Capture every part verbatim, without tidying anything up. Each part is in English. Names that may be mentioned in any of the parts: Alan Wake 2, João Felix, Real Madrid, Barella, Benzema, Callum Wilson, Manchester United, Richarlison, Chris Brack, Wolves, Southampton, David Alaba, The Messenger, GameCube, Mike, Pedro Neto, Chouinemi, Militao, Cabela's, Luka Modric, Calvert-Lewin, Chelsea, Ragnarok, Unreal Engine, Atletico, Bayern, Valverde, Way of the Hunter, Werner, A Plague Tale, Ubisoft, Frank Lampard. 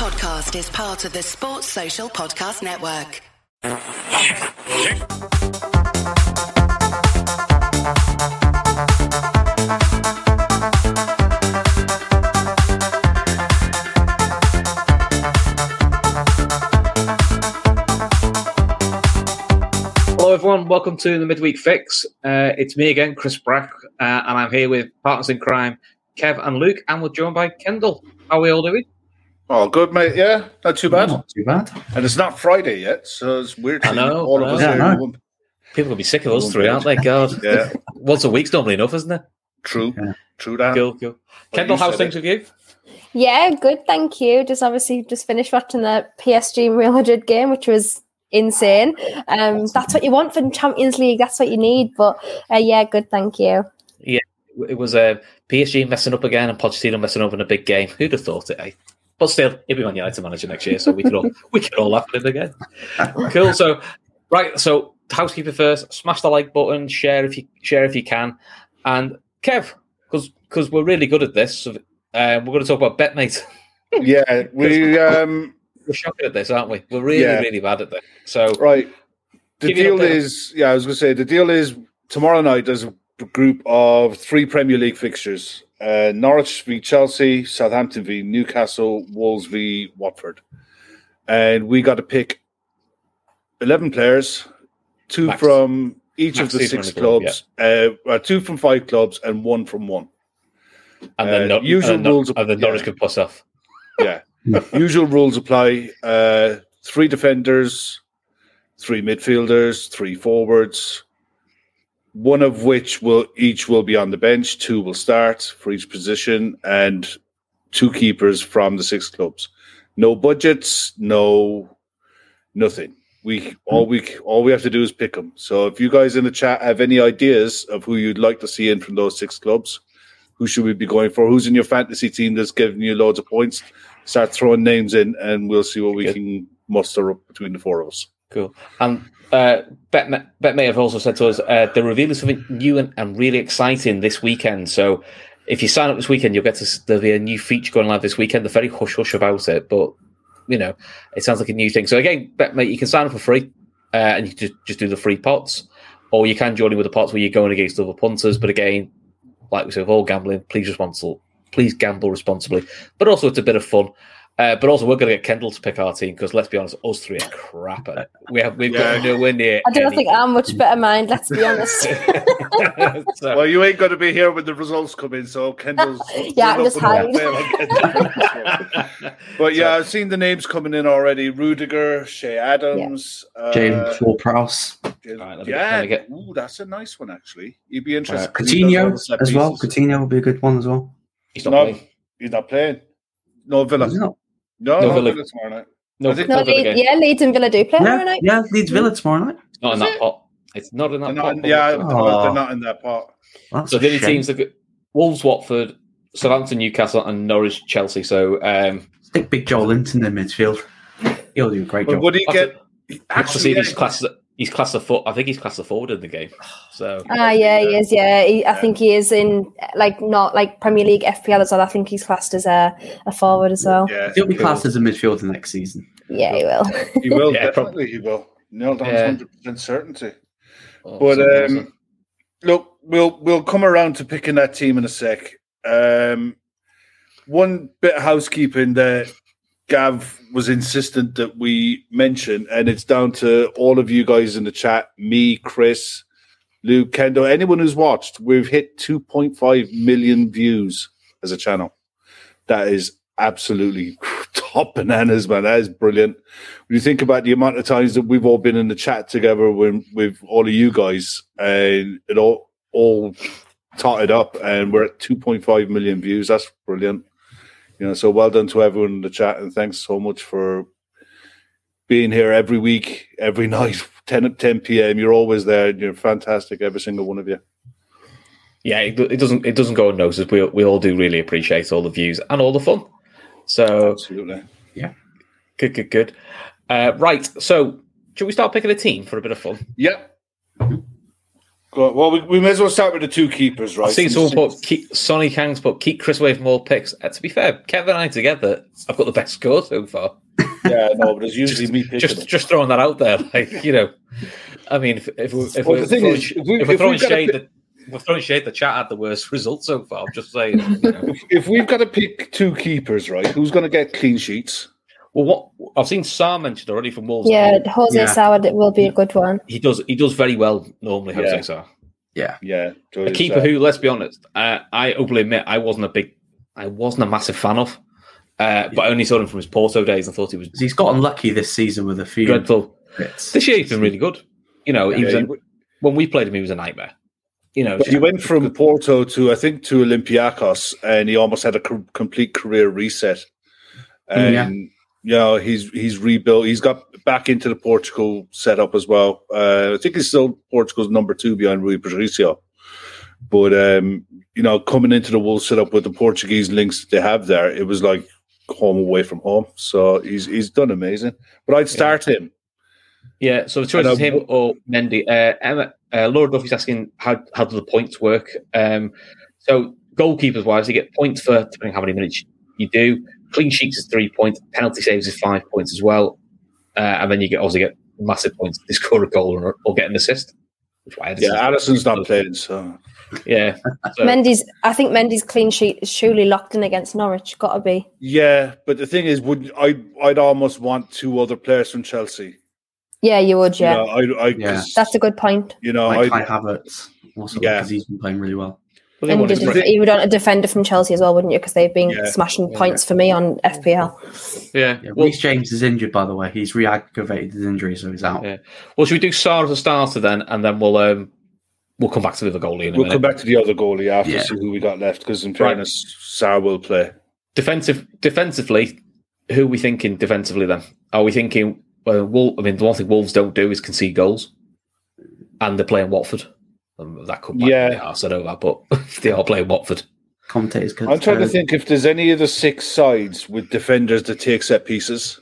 podcast is part of the Sports Social Podcast Network. Hello everyone, welcome to the Midweek Fix. Uh, it's me again, Chris Brack, uh, and I'm here with partners in crime, Kev and Luke, and we're joined by Kendall. How are we all doing? Oh, good, mate. Yeah, not too bad. Not too bad. And it's not Friday yet, so it's weird. I know. All I know. Of us yeah, I know. People will be sick of us three, aren't they? God. Yeah. Once a week's normally enough, isn't it? True. Yeah. True, Dan. Cool, cool. Kendall, how's things with you? Yeah, good, thank you. Just obviously just finished watching the P S G and Real Madrid game, which was insane. Um, that's what you want for the Champions League. That's what you need. But uh, yeah, good, thank you. Yeah, it was uh, P S G messing up again and Pochettino messing up in a big game. Who'd have thought it, eh? But still, he'll be Man United manager next year, so we could all we could all laugh at him again. Cool. So, right. So, housekeeping first. Smash the like button. Share if you share if you can. And Kev, because because we're really good at this, so, uh, we're going to talk about BetMate. Yeah, we um, we're shocking at this, aren't we? We're really yeah. really bad at this. So, right. The deal is, yeah, I was going to say the deal is tomorrow night. There's a group of three Premier League fixtures. Uh, Norwich v Chelsea, Southampton v Newcastle, Wolves v Watford. And we got to pick eleven players, two Max. from each Max of the six clubs, club, yeah. uh, two from five clubs, and one from one. And then no, uh, usual and then rules. No, and then Norwich yeah. can puss off. Yeah. Usual rules apply. Uh, three defenders, three midfielders, three forwards. One of which will each will be on the bench, two will start for each position, and two keepers from the six clubs. No budgets, no nothing. We all we all we have to do is pick them. So if you guys in the chat have any ideas of who you'd like to see in from those six clubs, who should we be going for? Who's in your fantasy team that's giving you loads of points? Start throwing names in, and we'll see what we Good. can muster up between the four of us. Cool. And uh, BetMate Bet have also said to us, uh, they're revealing something new and, and really exciting this weekend. So if you sign up this weekend, you'll get to, there'll be a new feature going live this weekend. They're very hush-hush about it, but, you know, it sounds like a new thing. So again, BetMate, you can sign up for free uh, and you can just, just do the free pots, or you can join in with the pots where you're going against other punters. But again, like we said, with all gambling, please responsible, please gamble responsibly. But also it's a bit of fun. Uh, but also, we're going to get Kendall to pick our team because, let's be honest, us three are crap at it. We have, we've yeah. got nowhere near. I don't anything. think I'm much better, mind. Let's be honest. So, well, you ain't going to be here when the results come in, so Kendall's. yeah, I'm just hiding. But yeah, so, I've seen the names coming in already: Rüdiger, Shea Adams, yeah. uh, James Ward-Prowse. Right, yeah, get... ooh, that's a nice one actually. You'd be interested. Right. Coutinho as pieces. well. Coutinho would be a good one as well. He's not. No, playing. He's not playing. No, Villa. He's not. No, no, no Villa. Villa tomorrow night. No, think, no, no Villa yeah, Leeds and Villa do play yeah, tomorrow night. Yeah, Leeds Villa tomorrow night. It's not Is in that it? pot. It's not in that they're pot. In, yeah, oh. they're not in that pot. That's so the only teams that got Wolves, Watford, Southampton, Newcastle, and Norwich, Chelsea. So um, stick big Joel Linton in midfield. He'll do a great job. What do you get? Actually, he's classed. He's classed a foot. I think he's classed a forward in the game. So ah, uh, yeah, he is. Yeah, he, I yeah. think he is in like not like Premier League F P L as well. I think he's classed as a, a forward as well. Yeah, he'll be cool. classed as a midfielder next season. Yeah, he will. He will yeah, definitely. Probably. He will. Nailed down hundred yeah. percent certainty. Oh, but um, look, we'll we'll come around to picking that team in a sec. Um, one bit of housekeeping there. Gav was insistent that we mention, and it's down to all of you guys in the chat, me, Chris, Luke, Kendall, anyone who's watched, we've hit two point five million views as a channel. That is absolutely top bananas, man. That is brilliant. When you think about the amount of times that we've all been in the chat together when, with all of you guys, and it all, all totted up, and we're at two point five million views. That's brilliant. You know, so well done to everyone in the chat, and thanks so much for being here every week, every night, ten p.m. You're always there. You're fantastic, every single one of you. Yeah, it, it doesn't it doesn't go unnoticed. We we all do really appreciate all the views and all the fun. So absolutely, yeah, good, good, good. Uh, right, so should we start picking a team for a bit of fun? Yeah. Well, we, we may as well start with the two keepers, right? I've seen someone put, keep, Sonny Kang's put, keep Chris away from all picks. Uh, to be fair, Kevin and I together, I've got the best score so far. Yeah, no, but it's usually just, me picking just, just throwing that out there, like, you know. I mean, if, if, we're, if, well, we're, throwing, is, if, we, if we're throwing shade... Pick... The, We're throwing shade. The chat had the worst result so far. I'm just saying. You know. If we've got to pick two keepers, right, who's going to get clean sheets? Well, what I've seen Sarr mentioned already from Wolves. Yeah, Jose yeah. Sarr will be a good one. He does. He does very well normally. Jose yeah. Sarr. Yeah, yeah. Totally a keeper sad. who, let's be honest, uh, I openly admit I wasn't a big, I wasn't a massive fan of, uh, but I only saw him from his Porto days and thought he was. He's got unlucky this season with a few dreadful hits. This year he's been really good. You know, yeah, he was yeah. a, when we played him, he was a nightmare. You know, but he went from good. Porto to, I think, to Olympiacos, and he almost had a co- complete career reset. And yeah. you know, he's he's rebuilt. He's got back into the Portugal setup as well. Uh, I think he's still Portugal's number two behind Rui Patricio. But um, you know, coming into the Wolves setup with the Portuguese links that they have there, it was like home away from home. So he's he's done amazing. But I'd start yeah. him. Yeah, so the choice is him or Mendy. Uh, Emma, uh, Laura Duffy's asking how how do the points work? Um, so goalkeepers wise, you get points for depending how many minutes you do. Clean sheets is three points. Penalty saves is five points as well, uh, and then you get also get massive points if they score a goal or, or get an assist. Which why Addison yeah, Addison's not playing, so yeah. So. Mendy's, I think Mendy's clean sheet is surely locked in against Norwich. Got to be. Yeah, but the thing is, would I? I'd almost want two other players from Chelsea. Yeah, you would, yeah. You know, I, I, yeah. That's a good point. You know, like I Havertz also, yeah. because he's been playing really well. well and you, did, you would want a defender from Chelsea as well, wouldn't you? Because they've been yeah. smashing yeah. points for me on F P L. Yeah. yeah. Well, Reece James is injured, by the way. He's re-aggravated his injury, so he's out. Yeah. Well, should we do Sarr as a starter then, and then we'll um, we'll come back to the other goalie in a We'll minute. come back to the other goalie after, yeah. see who we got left, because in fairness, right. Sarr will play. Defensive, defensively, who are we thinking defensively then? Are we thinking... Well, Wolf, I mean, the one thing Wolves don't do is concede goals, and they're playing Watford. Um, that could, yeah, I don't know that, but they are playing Watford. Conte is good. I'm trying to think if there's any of the six sides with defenders that take set pieces.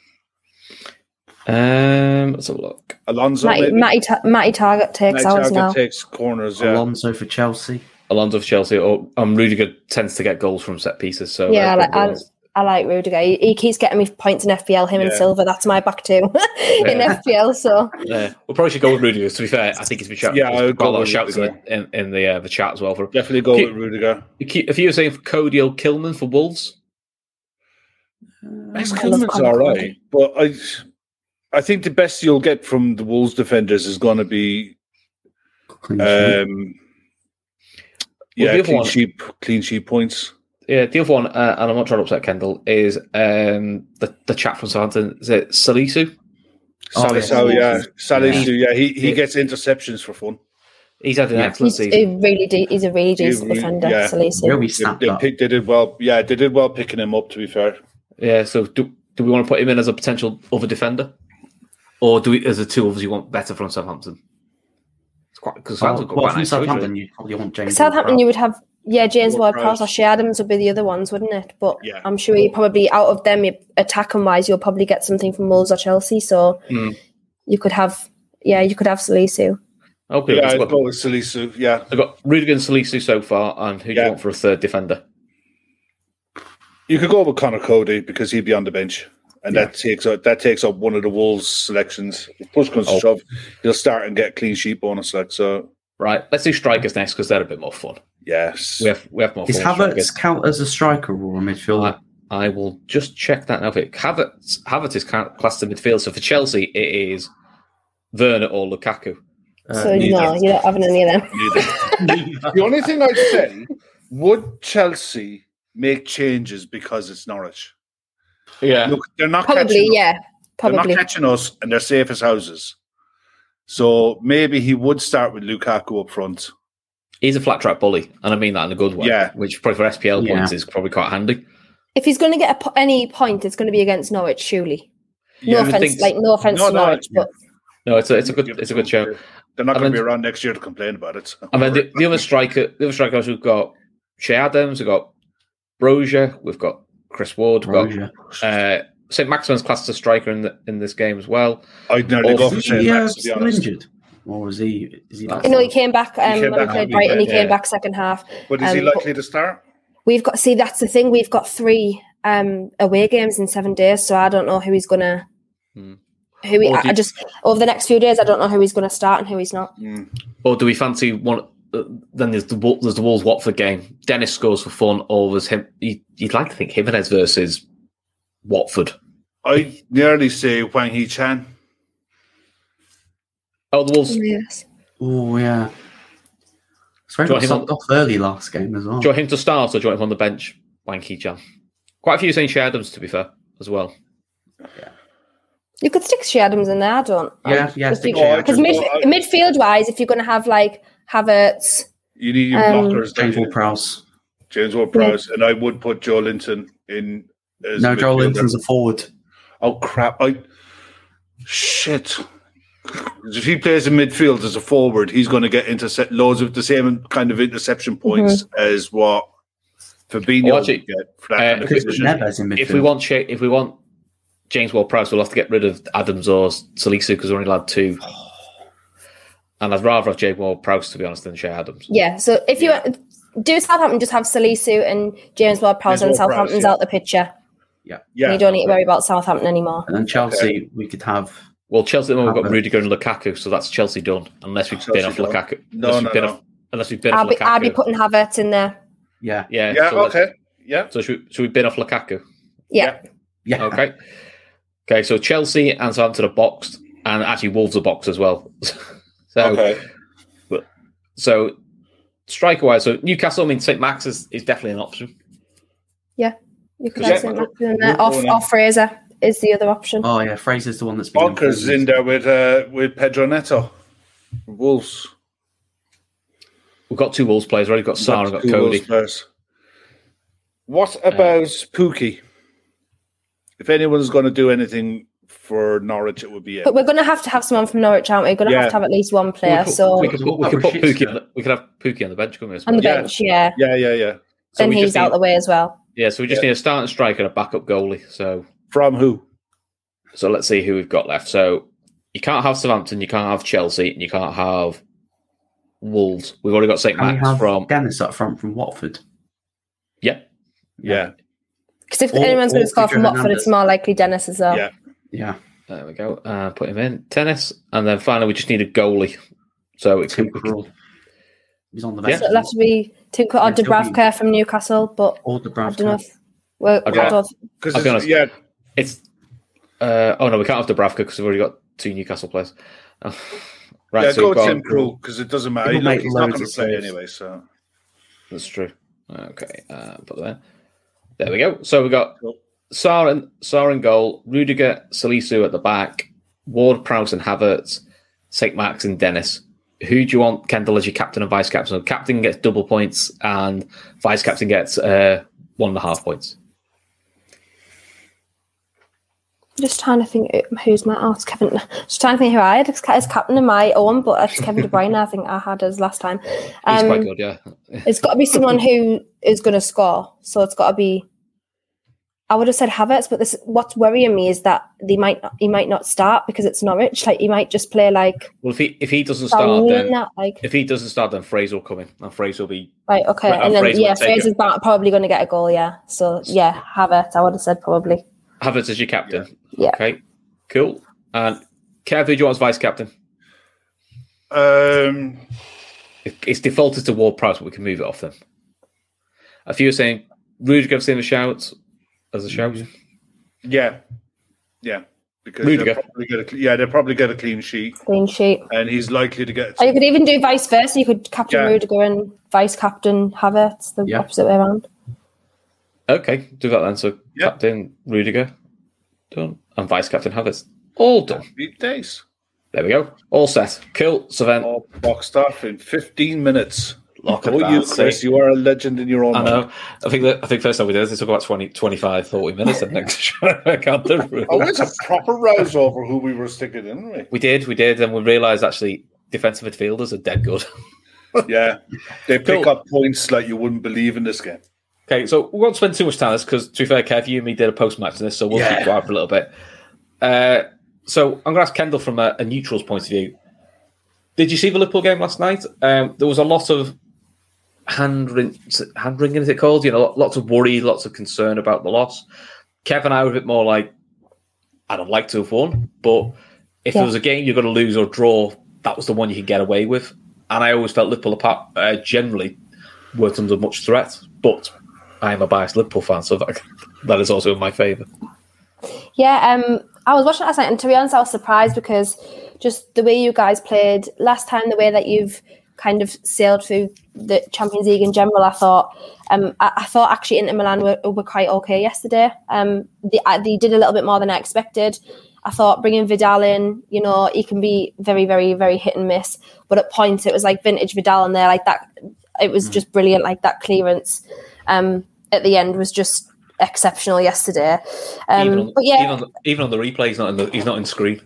Um, let's have a look. Alonso, Matty, Matty, Ta- Matty Target takes Matty ours Target now. Takes corners. Yeah. Alonso for Chelsea. Alonso for Chelsea. Or um, Rüdiger tends to get goals from set pieces. So yeah, like. I like Rüdiger. He, he keeps getting me points in F P L, him yeah. and Silva. That's my back two in yeah. F P L. So yeah. we'll probably should go with Rüdiger, to be fair. I think he's been shouting. Yeah, I would got a lot of shouts in, in, in the, uh, the chat as well. For Definitely go keep, with Rüdiger. Keep, if you were saying for Cody O'Killman for Wolves? Max Kilman's all right. But I, I think the best you'll get from the Wolves defenders is going to be... Clean um, yeah, well, clean sheet, clean sheet points. Yeah, the other one, uh, and I'm not trying to upset Kendall, is um, the the chap from Southampton. Is it Salisu? Oh, Salisu, yeah, Salisu, yeah. He he gets interceptions for fun. He's had an yeah. excellent he's season. A really de- he's a really decent really, defender, yeah. Salisu. They, they, picked, they did well. Yeah, they did well picking him up. To be fair. Yeah. So do do we want to put him in as a potential other defender, or do we as a two others you want better from Southampton? It's quite because oh, well, well, nice Southampton you probably want James. Southampton you would have. Yeah, James Ward-Prowse or Shea Adams would be the other ones, wouldn't it? But yeah. I'm sure you probably, out of them, attacking-wise, you'll probably get something from Wolves or Chelsea. So mm. you could have, yeah, you could have Salisu. Okay, yeah, I'd go with Salisu, yeah. I've got Rüdiger and Salisu so far, and who yeah. do you want for a third defender? You could go with Connor Cody, because he'd be on the bench. And yeah. that takes up, that takes up one of the Wolves selections. If push comes oh. to shove, he'll start and get clean sheet bonus. Like so. Right, let's do strikers next, because they're a bit more fun. Yes. We have, we have more Is Havertz count as a striker or a midfielder? I, I will just check that now. Havertz, Havertz is classed as midfield, so for Chelsea, it is Werner or Lukaku. Uh, so, neither. no, you're not having any of them. The only thing I'd say, would Chelsea make changes because it's Norwich? Yeah. Look, they're not Probably, catching yeah. Us. Probably. They're not catching us, and they're safe as houses. So maybe he would start with Lukaku up front. He's a flat track bully, and I mean that in a good way. Yeah. Which probably for S P L yeah. points is probably quite handy. If he's going to get a po- any point, it's going to be against Norwich, surely. Yeah. No offense, like no offense no, to Norwich, no, but no, it's a it's a good it's a good show. They're not going to be around next year to complain about it. And then the, the other striker, the other strikers we've got Shea Adams, we've got Brozier, we've got Chris Ward, we've got. Uh, Saint-Maximin's classed as a striker in the, in this game as well. I'd nearly go for Saint-Maximin, to be honest. Injured. Or was he? Is he like no, he came back. Um, he came back played right, and he yeah. came back second half. But is um, he likely to start? We've got. See, that's the thing. We've got three um, away games in seven days, so I don't know who he's gonna. Hmm. Who he, I, you, I just over the next few days, I don't know who he's gonna start and who he's not. Hmm. Or do we fancy one? Uh, then there's the there's the Wolves Watford game. Dennis scores for fun. Or was him? You, you'd like to think Jimenez versus Watford. I nearly say Wang Hee Chan. Oh, the Wolves. Yes. Oh, yeah. Do you want him on, off early last game as well. Do you want him to start or do you want him on the bench? Wanky Chan. Quite a few saying Shea Adams, to be fair, as well. Yeah. You could stick Shea Adams in there, I don't. Yeah, um, yeah. Because mid, midfield-wise, if you're going to have, like, Havertz... You need your um, blockers. James Ward-Prowse. James Ward-Prowse. Yeah. And I would put Joe Linton in as No, midfielder. Joe Linton's a forward. Oh, crap. I Shit. If he plays in midfield as a forward, he's going to get intercept loads of the same kind of interception points mm-hmm. as what Fabinho oh, actually, would get for that uh, kind of position. If we want, if we want James Ward-Prowse, we'll have to get rid of Adams or Salisu because we're only allowed two. And I'd rather have James Ward-Prowse to be honest than Shea Adams. Yeah. So if you yeah. do Southampton, just have Salisu and James Ward-Prowse, and Southampton's yeah. out the picture. Yeah. Yeah. And you don't need to worry about Southampton anymore. And then Chelsea, okay. we could have. Well, Chelsea at the moment we've got Rüdiger and Lukaku, so that's Chelsea done. Unless we've Chelsea been off done. Lukaku. No, unless no, been no. Off, unless we've been I'll off be, Lukaku. I'll be putting Havertz in there. Yeah. Yeah, yeah so okay. Yeah. So should we, should we bin off Lukaku? Yeah. Yeah. Okay. Okay, so Chelsea and Southampton are boxed, and actually Wolves are boxed as well. so, okay. But, so, striker-wise, so Newcastle, I mean, Saint-Max is, is definitely an option. Yeah. You could have Saint-Max in there. Off, off Fraser. Is the other option? Oh yeah, Fraser's the one that's been. Bonkers in there with uh, with Pedro Neto, Wolves. We've got two Wolves players already. We've got Sarr and got Cody. What about uh, Pookie? If anyone's going to do anything for Norwich, it would be him. But we're going to have to have someone from Norwich, aren't we? We're going to yeah. have to have at least one player. We put, so we could put, we could put Pookie. On the, we could have Pookie on the bench, couldn't we? On the yeah. bench, yeah, yeah, yeah, yeah. So then he's need, out the way as well. Yeah, so we just yeah. need a starting striker and a backup goalie. So. From who? So let's see who we've got left. So you can't have Southampton, you can't have Chelsea, and you can't have Wolves. We've already got Saint Max from... Dennis up front from Watford. Yeah. Yeah. Because if or, anyone's going to score from Watford, it's more likely Dennis as well. Yeah. Yeah. There we go. Uh, put him in. Tennis. And then finally, we just need a goalie. So it's... Too cruel. He's on the bench. Yeah. So it'll have to be too cruel. Or Dubravka from Newcastle, but... Or Dubravka. I don't know if... Well, okay. I don't... I'll be honest. Yeah. It's uh, oh no, we can't have Dubravka because we've already got two Newcastle players. Oh, right, yeah, so go Tim Krul because it doesn't matter. He look, he's not going to play anyway, so that's true. Okay, uh, but there, there we go. So we got cool. Sarr and Sarr in goal, Rüdiger, Salisu at the back, Ward, Prowse and Havertz, Saint-Max and Dennis. Who do you want? Kendall as your captain and vice captain. So captain gets double points and vice captain gets uh, one and a half points. Just trying to think who's my oh, it's Kevin. Just trying to think who I had as captain in my own, but it's Kevin De Bruyne. I think I had as last time. Um, He's quite good, yeah. It's got to be someone who is going to score, so it's got to be. I would have said Havertz, but this what's worrying me is that they might not, he might not start because it's Norwich. Like he might just play like. Well, if he if he doesn't start, then that, like, if he doesn't start, then Fraser will come in, and Fraser will be right. Okay, and, and then Fraser yeah, Fraser's probably going to get a goal. Yeah, so yeah, Havertz. I would have said probably. Havertz as your captain. Yeah. Okay. Cool. And Kev, who do you want as vice captain? Um, it, it's defaulted to Ward-Prowse, but we can move it off them. A few are saying Rüdiger in the shout as a shout. Yeah. Yeah. Because they're probably get a, yeah, they'll probably get a clean sheet. Clean sheet. And he's likely to get. A... You could even do vice versa. You could captain yeah. Rüdiger and vice captain Havertz, the yeah. opposite way around. Okay, do that then. So yep. Captain Rüdiger done and Vice Captain Havertz all done. Eight days. There we go. All set. Cool. So then, all boxed off in fifteen minutes. Look at that. You, Chris, you are a legend in your own. I know. Mind. I think that I think first time we did this, it took about twenty, twenty-five, forty minutes. And next, trying to work out the rules. Oh, it's a proper rouse over who we were sticking in. Didn't we? we did, we did, and we realised actually defensive midfielders are dead good. yeah, they pick cool. up points like you wouldn't believe in this game. Okay, so we won't spend too much time on this because, to be fair, Kev, you and me did a post-match on this, so we'll yeah. keep quiet for a little bit. Uh, so I'm going to ask Kendall from a, a neutral's point of view. Did you see the Liverpool game last night? Um, there was a lot of hand-wringing, hand wringing, is it called? You know, lots of worry, lots of concern about the loss. Kev and I were a bit more like, I'd have liked to have won, but if yeah. there was a game you're going to lose or draw, that was the one you could get away with. And I always felt Liverpool apart, uh, generally weren't under much threat, but I am a biased Liverpool fan, so that, that is also in my favour. Yeah, um, I was watching it last night, and to be honest, I was surprised because just the way you guys played last time, the way that you've kind of sailed through the Champions League in general, I thought um, I, I thought actually Inter Milan were, were quite okay yesterday. Um, they, they did a little bit more than I expected. I thought bringing Vidal in, you know, he can be very, very, very hit and miss. But at points, it was like vintage Vidal in there, like that. It was just brilliant, like that clearance um, at the end was just exceptional yesterday. Um, even, on, but yeah, even, on the, even on the replay, he's not in, the, he's not in screen.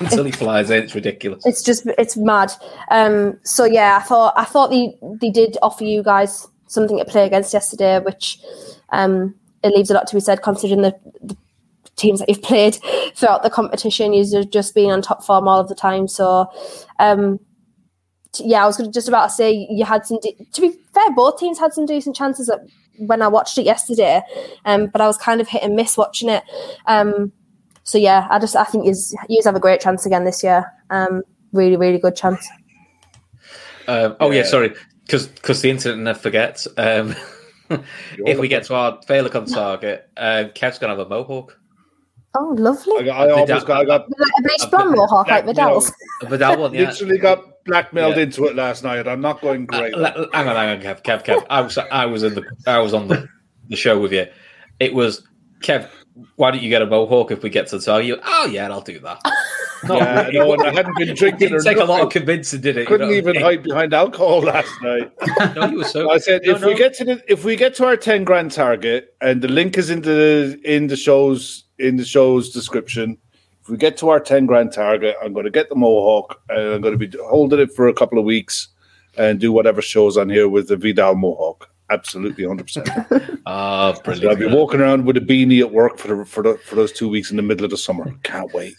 Until he flies in, it's ridiculous. It's just, it's mad. Um, so yeah, I thought I thought they, they did offer you guys something to play against yesterday, which um, it leaves a lot to be said considering the, the teams that you've played throughout the competition. You've just been on top form all of the time. So um, t- yeah, I was just about to say you had some. De- to be fair, both teams had some decent chances at, when I watched it yesterday, um, but I was kind of hit and miss watching it. Um, So yeah, I just I think you you have a great chance again this year. Um, really, really good chance. Um, oh yeah, yeah sorry, because because the incident never forgets. Um, if we get to our failure on target, um, Kev's gonna have a mohawk. Oh, lovely! I, I almost got, I got like a bleached blonde mohawk like Vidal's. You know, Vidal one, yeah. Literally got blackmailed yeah. into it last night. I'm not going great. Uh, hang on, hang on, Kev, Kev, Kev. I was I was in the I was on the, the show with you. It was Kev. Why don't you get a mohawk if we get to the target? Oh, yeah, I'll do that. No, yeah, really. no, and I hadn't been drinking. It didn't take nothing. a lot of convincing, did it? Couldn't you know? even hide behind alcohol last night. no, you were so. I said, no, if no. we get to the, if we get to our ten grand target, and the link is in the in the show's in the show's description. If we get to our ten grand target, I'm going to get the mohawk, and I'm going to be holding it for a couple of weeks, and do whatever shows on here with the Vidal mohawk. Absolutely, one hundred percent. Ah, brilliant! So I'll be walking around with a beanie at work for the, for the, for those two weeks in the middle of the summer. Can't wait.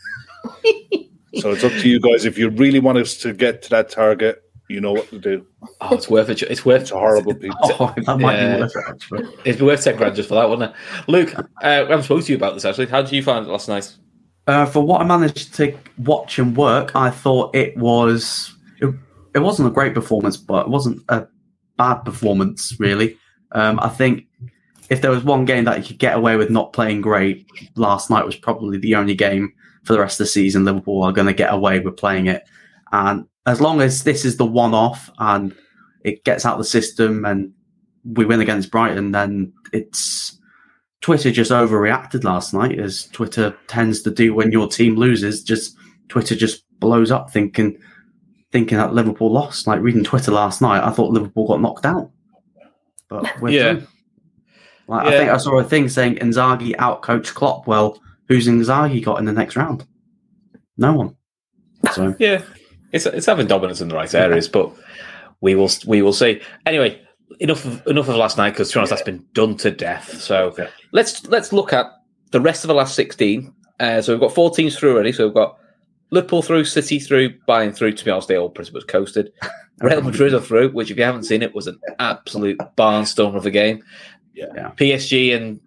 So it's up to you guys. If you really want us to get to that target, you know what to do. Oh, it's worth it. It's worth it's horrible people. Oh, that might yeah. be worth it. Actually. It'd be worth ten grand just for that, wouldn't it? Luke, uh, I haven't spoken to you about this actually. How did you find it last night? Uh, for what I managed to watch and work, I thought it was. It, it wasn't a great performance, but it wasn't a. bad performance, really. Um, I think if there was one game that you could get away with not playing great, last night was probably the only game for the rest of the season Liverpool are going to get away with playing it. And as long as this is the one-off and it gets out of the system and we win against Brighton, then it's... Twitter just overreacted last night, as Twitter tends to do when your team loses. Just Twitter just blows up thinking... Thinking that Liverpool lost, like reading Twitter last night, I thought Liverpool got knocked out. But we're yeah. through. Like, yeah. I think I saw a thing saying Inzaghi outcoached Klopp. Well, who's Inzaghi got in the next round? No one. So yeah, it's it's having dominance in the right areas, but we will we will see. Anyway, enough of, enough of last night because to be honest, that's been done to death. So yeah. let's let's look at the rest of the last sixteen. Uh, so we've got four teams through already. So we've got. Liverpool through, City through, Bayern through. To be honest, they all pretty much coasted. Real Madrid are through, which if you haven't seen it, was an absolute barnstormer of a game. Yeah. P S G and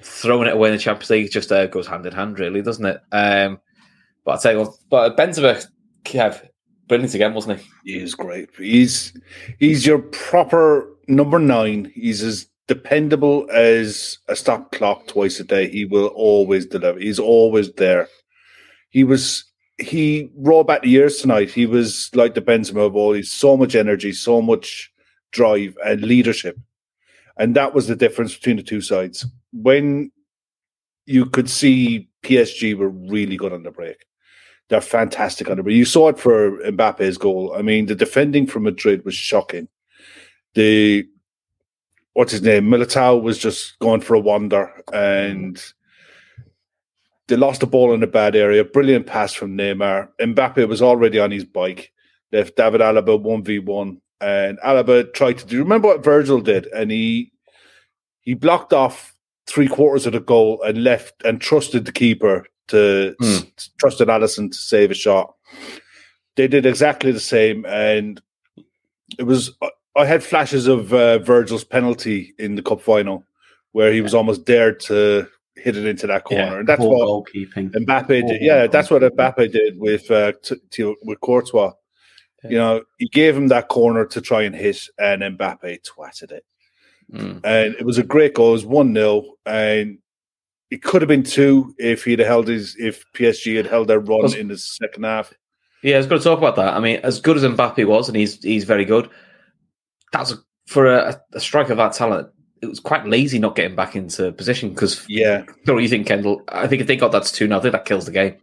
throwing it away in the Champions League just uh, goes hand in hand, really, doesn't it? Um, but I'll tell you what, but Benzema, Kev, brilliant again, wasn't he? He is great. He's he's your proper number nine. He's as dependable as a stop clock twice a day. He will always deliver. He's always there. He was... He rolled back the years tonight. He was like the Benzema of all. He's so much energy, so much drive and leadership. And that was the difference between the two sides. When you could see P S G were really good on the break. They're fantastic on the break. You saw it for Mbappe's goal. I mean, the defending from Madrid was shocking. The, what's his name? Militao was just going for a wander and... They lost the ball in a bad area. Brilliant pass from Neymar. Mbappe was already on his bike. Left David Alaba one v one. And Alaba tried to do... Remember what Virgil did? And he he blocked off three quarters of the goal and left and trusted the keeper to... Mm. Trusted Alisson to save a shot. They did exactly the same, and it was. I had flashes of uh, Virgil's penalty in the cup final, where he was almost dared to hit it into that corner, yeah, and that's what goalkeeping. Mbappe did. Goal yeah, goal that's goal. what Mbappe did with uh, t- t- with Courtois. Yeah. You know, he gave him that corner to try and hit, and Mbappe twatted it, mm. and it was a great goal. It was one nil, and it could have been two if he'd held his if P S G had held their run was, in the second half. Yeah, I was going to talk about that. I mean, as good as Mbappe was, and he's he's very good. That's a, for a, a striker of that talent. It was quite lazy not getting back into position because yeah. What do you think, Kendall? I think if they got that to two now, I think that kills the game.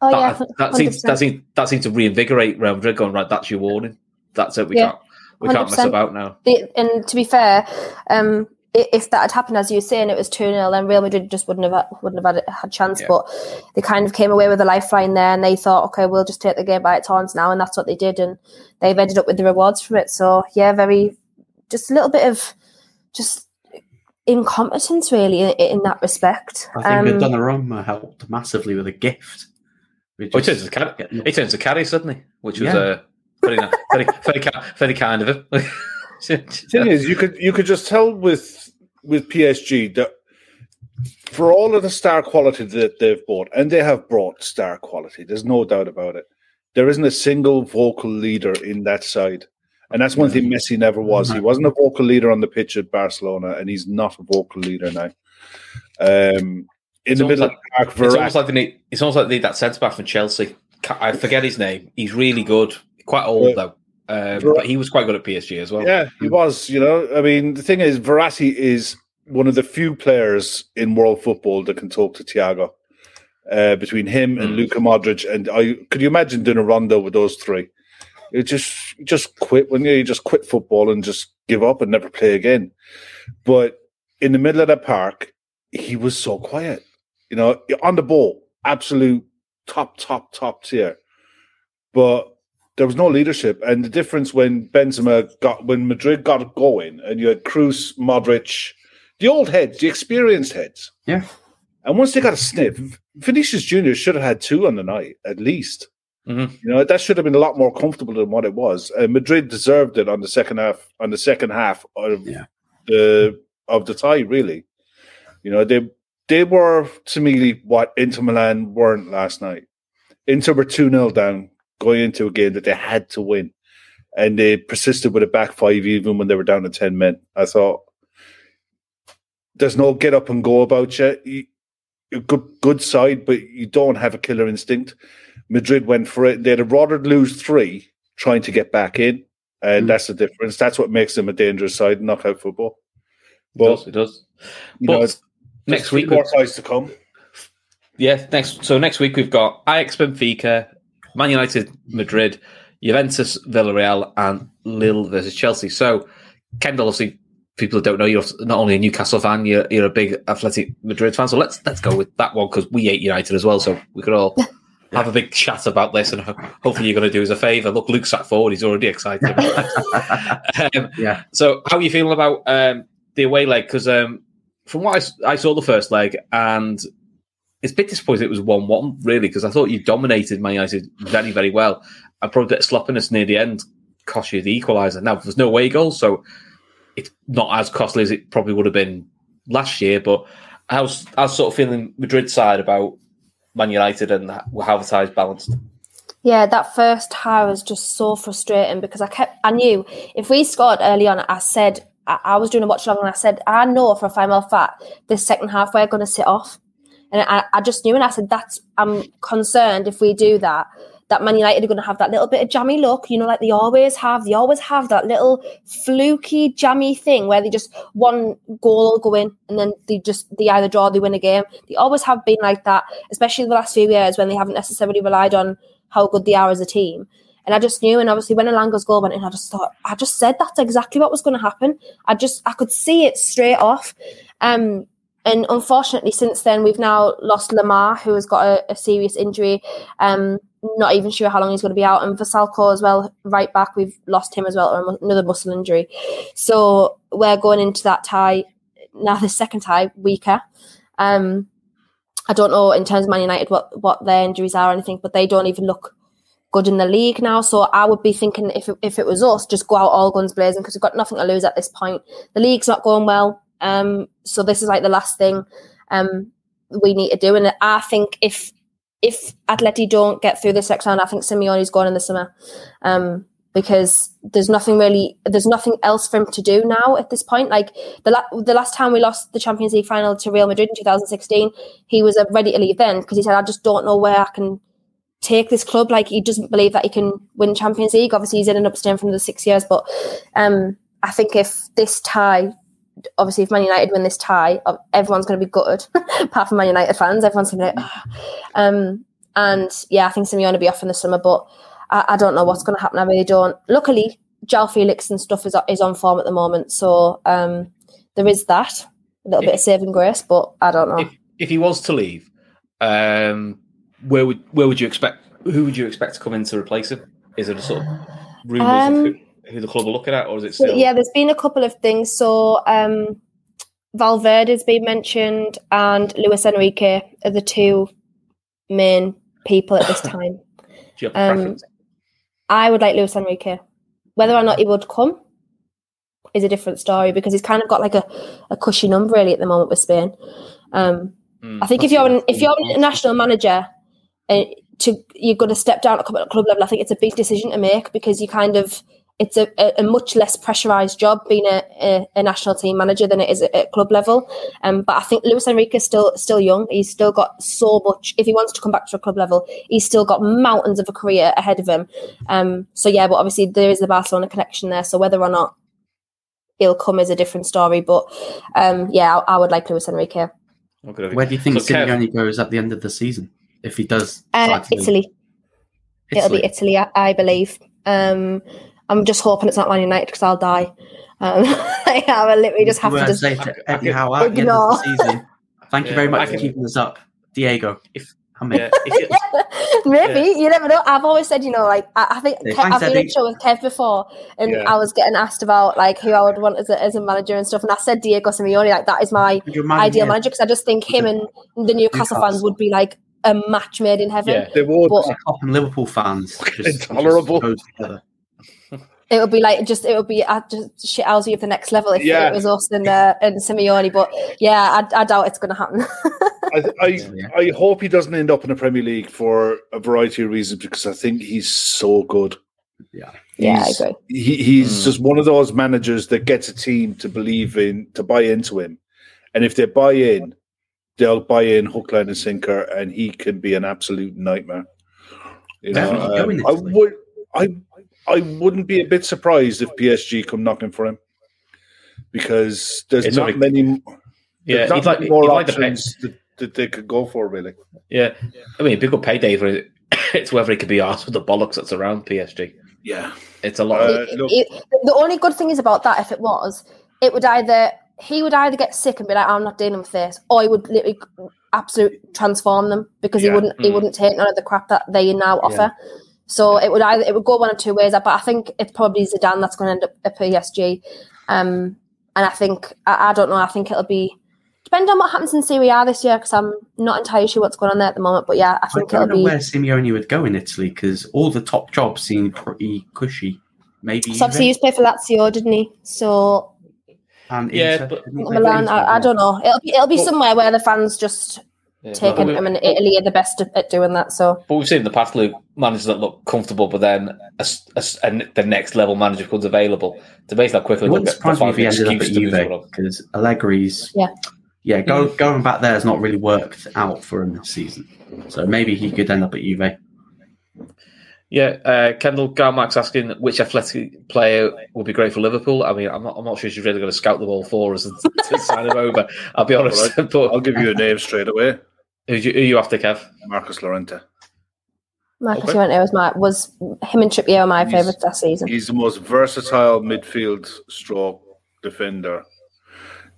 Oh, that, yeah, that seems that seems that seems to reinvigorate Real Madrid. Going right, that's your warning. That's it. We yeah. can't we one hundred percent. Can't mess about now. The, and to be fair, um, if that had happened as you were saying, it was two nil, then Real Madrid just wouldn't have wouldn't have had a had chance. Yeah. But they kind of came away with a lifeline there, and they thought, okay, we'll just take the game by its horns now, and that's what they did, and they've ended up with the rewards from it. So yeah, very just a little bit of just. incompetence, really, in, in that respect. I think um, that Donnarumma helped massively with a gift. Just, oh, he, turns carry, he turns to carry suddenly, which was yeah. uh, very, very, very, very kind of him. The thing is, you could you could just tell with with P S G that for all of the star quality that they've bought, and they have brought star quality, there's no doubt about it. There isn't a single vocal leader in that side. And that's one thing Messi never was. He wasn't a vocal leader on the pitch at Barcelona, and he's not a vocal leader now. Um, in the middle like, of the park, Verac- it's almost like they need, it's almost like they need that centre back from Chelsea. I forget his name. He's really good. Quite old though, um, Ver- but he was quite good at P S G as well. Yeah, he was. You know, I mean, the thing is, Verratti is one of the few players in world football that can talk to Thiago. Uh, between him and mm. Luka Modric, and I could you imagine doing a rondo with those three? You just just quit, wouldn't you? You just quit football and just give up and never play again. But in the middle of the park, he was so quiet. You know, on the ball, absolute top, top, top tier. But there was no leadership. And the difference when Benzema got, when Madrid got going, and you had Cruz, Modric, the old heads, the experienced heads. Yeah. And once they got a sniff, Vinicius Junior should have had two on the night, at least. Mm-hmm. You know, that should have been a lot more comfortable than what it was. Uh, Madrid deserved it on the second half. On the second half of yeah. the of the tie, really. You know, they they were to me what Inter Milan weren't last night. Inter were two nil down going into a game that they had to win, and they persisted with a back five even when they were down to ten men. I thought there's no get up and go about you. you a good good side, but you don't have a killer instinct. Madrid went for it. They'd have rather lose three trying to get back in. And mm. that's the difference. That's what makes them a dangerous side, knockout football. But, it does. It does. You but know, it's, next it's week, more ties to come. Yeah. Next. So next week, we've got Ajax Benfica, Man United Madrid, Juventus Villarreal, and Lille versus Chelsea. So, Kendall, obviously, people who don't know, you're not only a Newcastle fan, you're, you're a big Athletic Madrid fan. So let's let's go with that one because we hate United as well. So we could all. Have a big chat about this, and hopefully you're going to do us a favour. Look, Luke sat forward; he's already excited. um, yeah. So, how are you feeling about um, the away leg? Because um, from what I, I saw, the first leg, and it's a bit disappointing. It was one-one, really, because I thought you dominated Man United very, very well. And probably a bit of sloppiness near the end cost you the equaliser. Now there's no away goal, so it's not as costly as it probably would have been last year. But I was, I was sort of feeling Madrid side about. Man United and how the ties balanced. Yeah, that first half was just so frustrating because I kept, I knew if we scored early on, I said, I, I was doing a watch along and I said, I know for a five mile fact this second half we're going to sit off. And I, I just knew, and I said, that's, I'm concerned if we do that, that Man United are going to have that little bit of jammy look, you know, like they always have. They always have that little fluky, jammy thing where they just one goal will go in and then they just, they either draw or they win a game. They always have been like that, especially the last few years when they haven't necessarily relied on how good they are as a team. And I just knew, and obviously when Alanga's goal went in, I just thought, I just said that's exactly what was going to happen. I just, I could see it straight off. Um, and unfortunately, since then, we've now lost Lamar, who has got a, a serious injury. Um, Not even sure how long he's going to be out. And Vasalco as well, right back, we've lost him as well, or another muscle injury. So we're going into that tie, now the second tie, weaker. Um, I don't know in terms of Man United what, what their injuries are or anything, but they don't even look good in the league now. So I would be thinking, if it, if it was us, just go out all guns blazing, because we've got nothing to lose at this point. The league's not going well. Um, so this is like the last thing um, we need to do. And I think if if Atleti don't get through this next round, I think Simeone's gone in the summer, um, because there's nothing really, there's nothing else for him to do now at this point. Like the la- the last time we lost the Champions League final to Real Madrid in two thousand sixteen, he was uh, ready to leave then, because he said, I just don't know where I can take this club. Like, he doesn't believe that he can win Champions League. Obviously, he's in and upstaying from the six years, but um, I think if this tie... Obviously, if Man United win this tie, everyone's going to be gutted, apart from Man United fans. Everyone's going to be like, oh. Um, and yeah, I think Simeone will be off in the summer, but I, I don't know what's going to happen. I really don't. Luckily, João Felix and stuff is is on form at the moment, so um, there is that, a little if, bit of saving grace, but I don't know. If, if he was to leave, um, where would where would you expect? Who would you expect to come in to replace him? Is it a sort of rumours um, of who? who the club are looking at, or is it still... Yeah, there's been a couple of things. So um, Valverde's been mentioned, and Luis Enrique are the two main people at this time. Do you have a um, preference? I would like Luis Enrique. Whether or not he would come is a different story, because he's kind of got like a, a cushy number really at the moment with Spain. Um, mm, I think if you're an, if you're an international manager, uh, to you're going to step down at club level, I think it's a big decision to make, because you kind of... It's a, a much less pressurised job being a, a, a national team manager than it is at, at club level. Um, but I think Luis Enrique is still, still young. He's still got so much. If he wants to come back to a club level, he's still got mountains of a career ahead of him. Um, so, yeah, but obviously there is the Barcelona connection there. So whether or not he'll come is a different story. But, um, yeah, I, I would like Luis Enrique. Okay. Where do you think Simeone goes at the end of the season, if he does? Uh, Italy. Italy. It'll be Italy, I, I believe. Um I'm just hoping it's not Man United, because I'll die. Um, yeah, I will literally just have to just say to I, I how at the end of the season. Thank yeah, you very much I for keeping us up, Diego. If, yeah, if yeah. Maybe, yeah. You never know. I've always said, you know, like I, I think yeah, Kev, I've been on a show with Kev before, and yeah. I was getting asked about like who I would want as a, as a manager and stuff, and I said Diego Simeone, like that is my man, ideal yeah. manager, because I just think him and the Newcastle Newcastle. fans would be like a match made in heaven. Yeah, they would. But Klopp and Liverpool fans just intolerable. Just go together. It would be like just it would be uh, just shit out of the next level if yeah. it was us and uh, and Simeone, but yeah, I, I doubt it's going to happen. I, I, yeah. I hope he doesn't end up in the Premier League for a variety of reasons, because I think he's so good. Yeah, he's, yeah, I agree. He, he's mm. just one of those managers that gets a team to believe in, to buy into him, and if they buy in, they'll buy in hook, line, and sinker, and he can be an absolute nightmare. You know, um, I would, I. I wouldn't be a bit surprised if P S G come knocking for him, because there's it's not like, many yeah, there's not like, more options like the that, that they could go for, really. Yeah. yeah. I mean, a big payday for it. It's whether he could be asked for the bollocks that's around P S G. Yeah. It's a lot. Uh, it, it, it, the only good thing is about that, if it was, it would either, he would either get sick and be like, I'm not dealing with this, or he would literally absolutely transform them, because yeah. he wouldn't mm. he wouldn't take none of the crap that they now offer. Yeah. So it would either it would go one of two ways, but I think it's probably Zidane that's going to end up at P S G, um, and I think I, I don't know. I think it'll be depend on what happens in Serie A this year, because I'm not entirely sure what's going on there at the moment. But yeah, I think I don't it'll know be where Simeone would go in Italy, because all the top jobs seem pretty cushy. Maybe so obviously he used to play for Lazio, didn't he? So and yeah, Inter, but Milan. I, I don't know. It'll be it'll be but, somewhere where the fans just. Yeah, taking him in Italy are the best at doing that. So, but we've seen in the past, Luke, managers that look comfortable, but then a, a, a, the next level manager becomes available. To base that quickly, it wouldn't surprise me if he ended up at Juve, because Allegri's yeah, yeah, go, mm. going back there has not really worked out for him this season. So maybe he could end up at Juve. Yeah, uh, Kendall Garmack's asking which athletic player would be great for Liverpool. I mean, I'm not, I'm not sure she's really going to scout the ball for us and to sign him over. I'll be honest, right. But I'll give you a name straight away. Who you, who you after, Kev? Marcus Llorente. Marcus okay. Llorente was my was him and Trippier were my favourites last season. He's the most versatile midfield stroke defender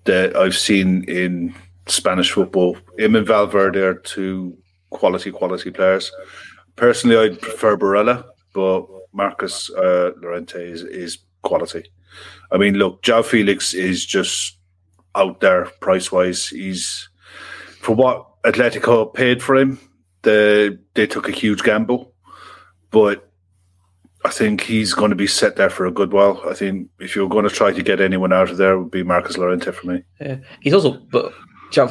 that I've seen in Spanish football. Him and Valverde are two quality, quality players. Personally, I'd prefer Barella, but Marcus uh, Llorente is, is quality. I mean, look, João Felix is just out there price-wise. He's, for what Atletico paid for him, they, they took a huge gamble, but I think he's going to be set there for a good while. I think if you're going to try to get anyone out of there, it would be Marcus Llorente for me. Yeah. He's also, but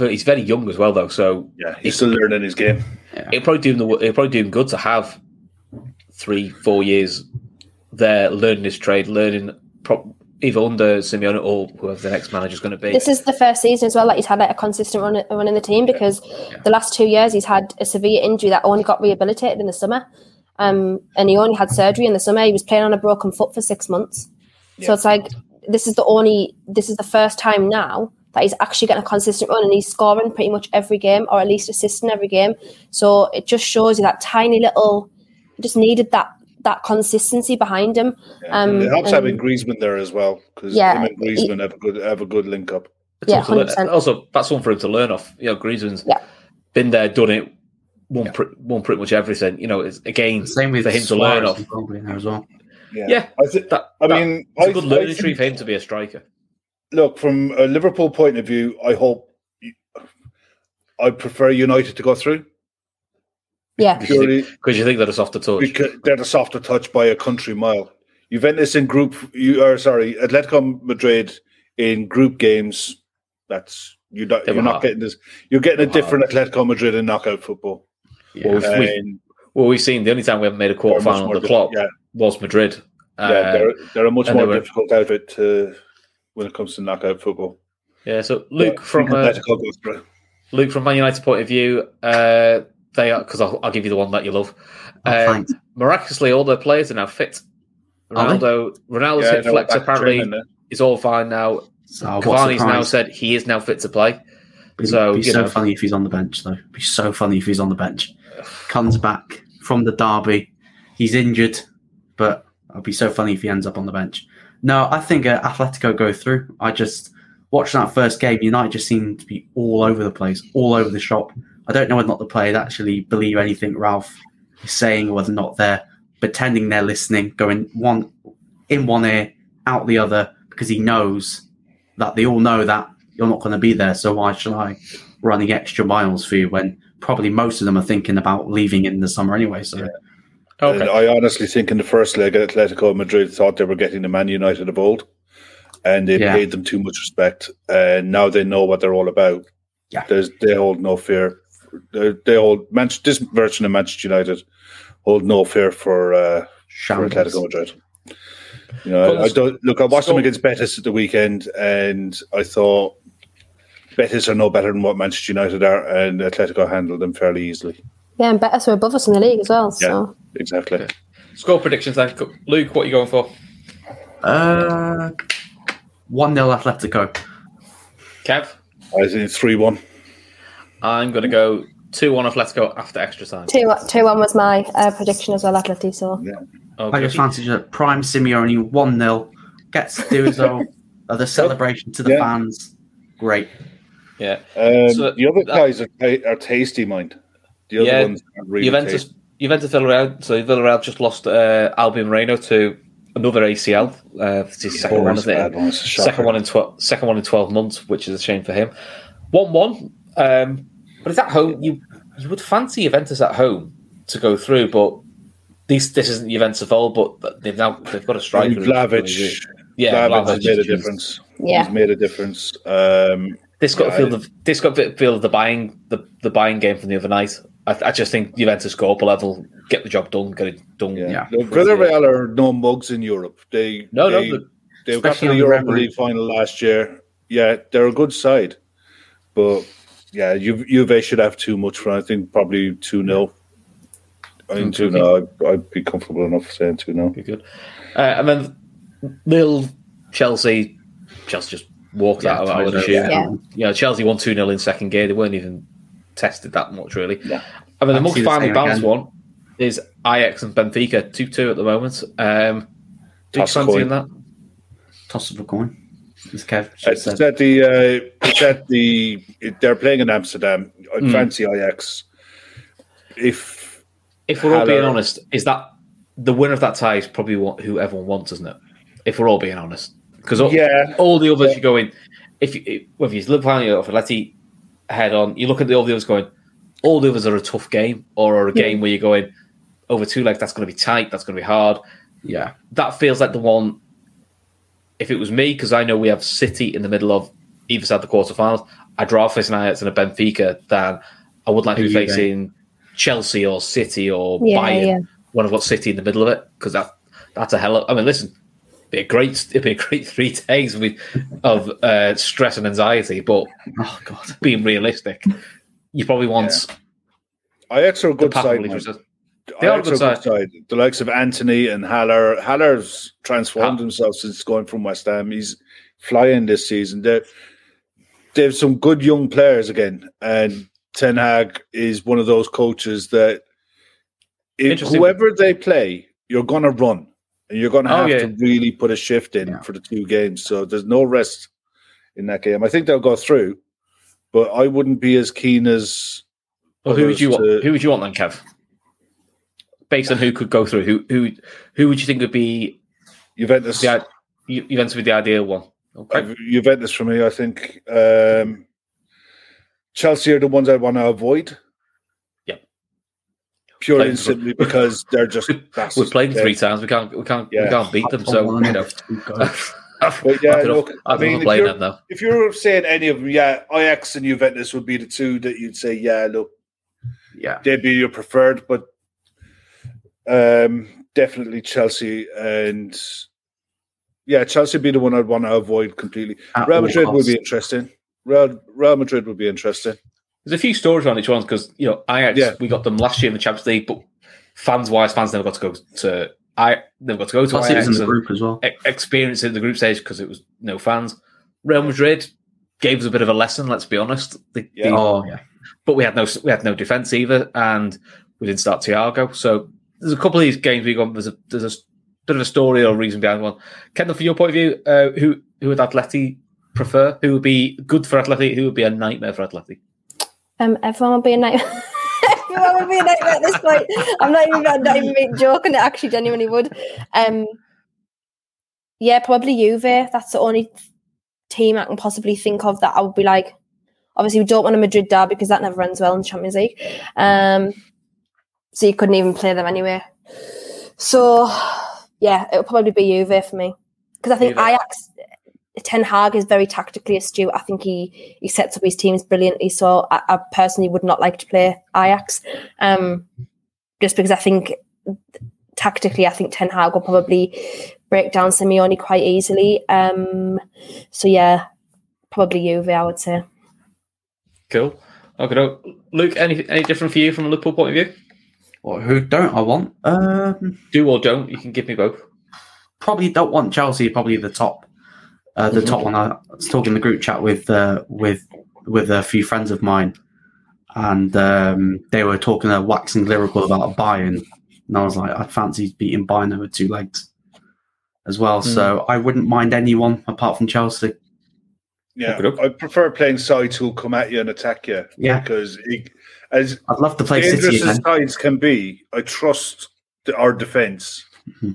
he's very young as well, though. So yeah, he's it, still learning his game. Yeah. It'll probably do him the, it'll probably do him good to have three, four years there learning his trade, learning pro- either under Simeone or whoever the next manager is going to be. This is the first season as well that he's had like a consistent run, run in the team, because yeah. the last two years he's had a severe injury that only got rehabilitated in the summer. Um, and he only had surgery in the summer. He was playing on a broken foot for six months. Yeah. So it's like, this is the only, this is the first time now that he's actually getting a consistent run, and he's scoring pretty much every game, or at least assisting every game. So it just shows you that tiny little, just needed that that consistency behind him. Yeah. Um, it helps having Griezmann there as well, because yeah, him and Griezmann he, have a good have a good link up. Yeah, one hundred percent. Also, that's one for him to learn off. You know, Griezmann's yeah. been there, done it. Won, yeah. pre- won pretty much everything. You know, it's again same with for him to learn off. As well. Yeah, yeah I, th- that, I mean, it's a good I, learning I tree for him to be a striker. Look, from a Liverpool point of view, I hope I prefer United to go through. Yeah, because you, you think they're a softer touch. Because they're a softer touch by a country mile. Juventus in group, you are sorry, Atletico Madrid in group games. That's you. Don't, you're not hard. Getting this. You're getting a different Atletico Madrid in knockout football. Yeah. Well, we've, well, we've seen the only time we haven't made a quarter final on the clock yeah. was Madrid. Yeah, uh, they're, they're a much more were, difficult outfit to, when it comes to knockout football. Yeah, so Luke yeah, from uh, Luke from Man United point of view, uh, they are because I'll, I'll give you the one that you love. Um, oh, miraculously, all their players are now fit. Ronaldo, Ronaldo's yeah, hip flex apparently is all fine now. So, Cavani's now said he is now fit to play. It'd so, be so know, funny if he's on the bench, though. It'd be so funny if he's on the bench. Comes back from the derby. He's injured, but it'd be so funny if he ends up on the bench. No, I think uh, Atletico go through. I just watched that first game. United just seemed to be all over the place, all over the shop. I don't know whether or not the players actually believe anything Ralph is saying, or whether or not they're pretending they're listening, going one in one ear, out the other, because he knows that they all know that you're not going to be there, so why should I run the extra miles for you when probably most of them are thinking about leaving in the summer anyway? So, yeah. okay. I honestly think in the first leg, Atletico Madrid thought they were getting the Man United of old, and they yeah. paid them too much respect, and now they know what they're all about. Yeah, There's, they hold no fear. They, they hold Man- this version of Manchester United hold no fear for, uh, for Atletico Madrid. You know, I, I don't, look, I watched so, them against Betis at the weekend, and I thought Betis are no better than what Manchester United are, and Atletico handled them fairly easily. Yeah, and Betis were above us in the league as well. So. Yeah, exactly. Okay. Score predictions then. Luke, what are you going for? Uh, one nil Atletico. Kev? I think three one. I'm going to go two one Atletico after extra time. two one was my uh, prediction as well, Atletico. So. Yeah. Okay. I just fancy that prime Simeone one nil, gets to do his own, uh, the celebration to the yeah. fans. Great. Yeah. Um, so the other that, guys are, are tasty, mind. The other yeah, ones are really Juventus, tasty. Juventus Villarreal, so Villarreal just lost uh, Albion Reino to another A C L. Uh, it's his second, one, isn't it? second one in twelve. Second one in twelve months, which is a shame for him. one one. Um, but it's at home. You you would fancy Juventus at home to go through, but these this isn't Juventus of old. But they've now they've got a striker. Vlahovic. Yeah, Vlahovic made a difference. Yeah. He's made a difference. Um, this got yeah, feel the this got the feel of the buying the, the buying game from the other night. I, I just think Juventus go up a level, get the job done, get it done. Yeah, yeah. Villarreal are no mugs in Europe. They no, they, no, they got to the Europa League final last year. Yeah, they're a good side, but yeah, Ju- Juve should have too much for. I think probably two nil. I mean two nil. I'd, I'd be comfortable enough saying two nil. Be good, uh, and then nil Chelsea. Chelsea just walked yeah, out, I would assume. Yeah. You know, Chelsea won two nil in second gear. They weren't even tested that much, really. Yeah. I mean, the most finally balanced one is Ajax and Benfica, two two at the moment. Um, do you fancy in that? Toss of a coin. It's Kev. It's at the, uh, it's at the, it, they're playing in Amsterdam. I mm. fancy Ajax. If if we're all being honest, is that the winner of that tie is probably what, who everyone wants, isn't it? If we're all being honest. Because all, yeah. all the others, yeah. you go in. If you, whether you look finally off Atleti head on, you look at the all the others going. All the others are a tough game, or are a yeah. game where you're going, over two legs, that's going to be tight. That's going to be hard. Yeah. That feels like the one, if it was me, because I know we have City in the middle of either side of the quarterfinals, I'd rather face an Ajax and a Benfica than I would like to be facing think? Chelsea or City or yeah, Bayern yeah. when I've got City in the middle of it, because that, that's a hell of... I mean, listen, it'd be a great, it'd be a great three days with, of uh, stress and anxiety, but oh, God. being realistic, you probably want... Yeah. Ajax are a good side. They are a good side. The likes of Anthony and Haller. Haller's transformed Hall. himself since going from West Ham. He's flying this season. They're, they have some good young players again. And Ten Hag is one of those coaches that if whoever they play, you're going to run. And you're going to have oh, yeah. to really put a shift in yeah. for the two games. So there's no rest in that game. I think they'll go through, but I wouldn't be as keen as... Well, who would you want? To... Who would you want then, Kev? Based on who could go through, who who who would you think would be Juventus? The, Juventus would be the ideal one. Okay. Juventus for me, I think. Um, Chelsea are the ones I want to avoid. Yeah, purely and simply because they're just we've played them three times. We can't we can't yeah. we can't beat them. So you know. But yeah, look, enough, I mean, if you're, them, if you're saying any of them, yeah, Ajax and Juventus would be the two that you'd say, yeah, look, yeah, they'd be your preferred, but um, definitely Chelsea and yeah, Chelsea would be the one I'd want to avoid completely. At Real Madrid would be interesting. Real, Real Madrid would be interesting. There's a few stories around each one because you know Ajax, yeah. we got them last year in the Champions League, but fans-wise, fans never got to go to. I never got to go to Ajax. It was in the group as well. Experience in the group stage because it was no fans. Real Madrid gave us a bit of a lesson. Let's be honest. The, yeah. The, oh, yeah. But we had no we had no defense either, and we didn't start Thiago. So there's a couple of these games we got. There's a there's a bit of a story or reason behind one. Kendall, from your point of view, uh, who who would Atleti prefer? Who would be good for Atleti? Who would be a nightmare for Atleti? Um, everyone would be a nightmare. I would be a nightmare at this point. I'm not even I'm not even joking. It actually genuinely would. Um, yeah, probably Juve. That's the only team I can possibly think of that I would be like. Obviously, we don't want a Madrid derby because that never ends well in the Champions League. Um, so you couldn't even play them anyway. So yeah, it would probably be Juve for me because I think Juve. Ajax. Ten Hag is very tactically astute. I think he, he sets up his teams brilliantly. So I, I personally would not like to play Ajax, um, just because I think tactically, I think Ten Hag will probably break down Simeone quite easily. Um, so yeah, probably Juve, I would say. Cool. Okay, Luke, any any different for you from a Liverpool point of view? Well, who don't I want? Um, Do or don't? You can give me both. Probably don't want Chelsea. Probably the top. Uh, the top one, I was talking in the group chat with uh, with with a few friends of mine, and um, they were talking a waxing lyrical about Bayern, and I was like, I fancy beating Bayern over two legs as well. Mm. So I wouldn't mind anyone apart from Chelsea. Yeah, I prefer playing sides who'll come at you and attack you. Yeah, because it, as I'd love to play City again. As sides can be, I trust the, our defence. Mm-hmm.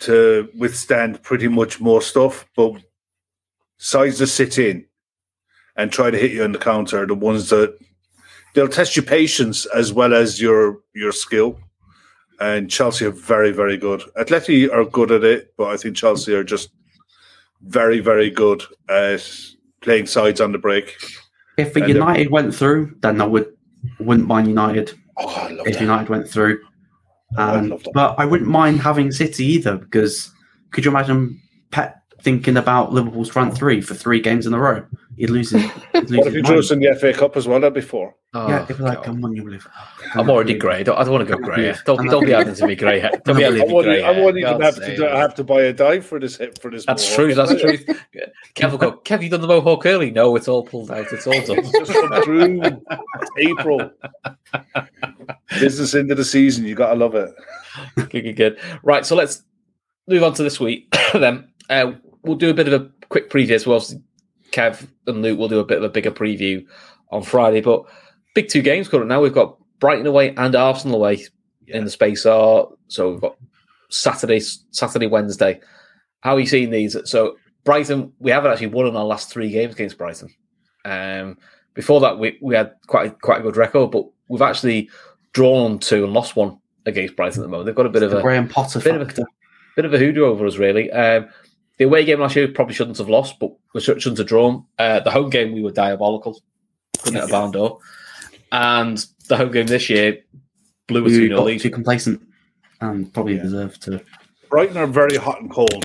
to withstand pretty much more stuff, but sides that sit in and try to hit you on the counter are the ones that they'll test your patience as well as your your skill. And Chelsea are very, very good. Atleti are good at it, but I think Chelsea are just very, very good at playing sides on the break. If the United went through, then I would, wouldn't mind United. Oh, I love if that. United went through. Um, I but I wouldn't mind having City either because could you imagine Pep thinking about Liverpool's front three for three games in a row? He'd lose his, he'd lose what if you drew us in the F A Cup as well? That'd be four. Oh, yeah, it'd be like, come on, you live. I'm already grey. I don't want to go grey. Don't, don't be adding to me grey. Don't be adding to me grey. I won't even have to, have to buy a dive for this. For this that's true. That's true. Kev, go, Kev, you done the Mohawk early? No, it's all pulled out. It's all done. It's just through April. Business into the season. You got to love it. Good, good, good. Right, so let's move on to this week then. Uh, we'll do a bit of a quick preview as well. Kev and Luke will do a bit of a bigger preview on Friday, but big two games coming up now. We've got Brighton away and Arsenal away yeah. in the space. Are so we've got Saturday, Saturday, Wednesday. How are you seeing these? So Brighton, we haven't actually won in our last three games against Brighton. Um, before that, we we had quite a, quite a good record, but we've actually drawn two and lost one against Brighton at the moment. They've got a bit it's of a Graham Potter bit factor. Of a bit of a hoodoo over us, really. Um, the away game last year probably shouldn't have lost, but we shouldn't have drawn. Uh, the home game we were diabolical, couldn't hit a barn door, and the home game this year blew a two nil lead. Too complacent, and probably yeah. deserved to. Brighton are very hot and cold.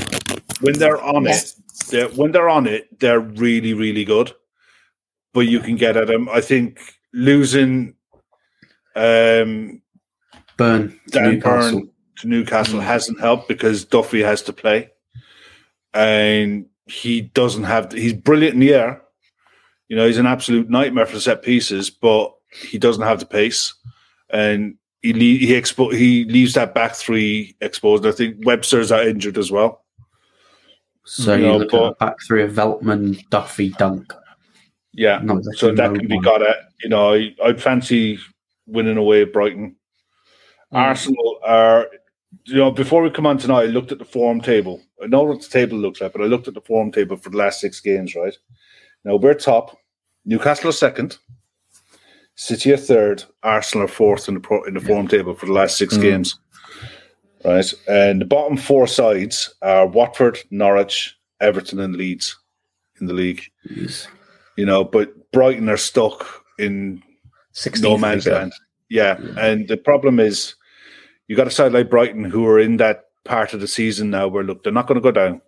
When they're on it, they're, when they're on it, they're really, really good. But you can get at them. I think losing um, Burn to Dan Newcastle. Burn to Newcastle mm. hasn't helped because Duffy has to play, and he doesn't have. He's brilliant in the air. You know, he's an absolute nightmare for set pieces, but he doesn't have the pace, and he he expo- he leaves that back three exposed. I think Webster's out injured as well. So you look at back three of Veltman, Duffy, Dunk. Yeah, so that can be got at. You know, I, I fancy winning away at Brighton. Mm. Arsenal are, you know, before we come on tonight, I looked at the form table. I know what the table looks like, but I looked at the form table for the last six games, right? Now, we're top. Newcastle are second. City are third. Arsenal are fourth in the, pro- in the form table for the last six mm. games. Right, and the bottom four sides are Watford, Norwich, Everton, and Leeds in the league. Jeez. You know, but Brighton are stuck in no man's land. Yeah. yeah, and the problem is you got a side like Brighton who are in that part of the season now where look, they're not going to go down.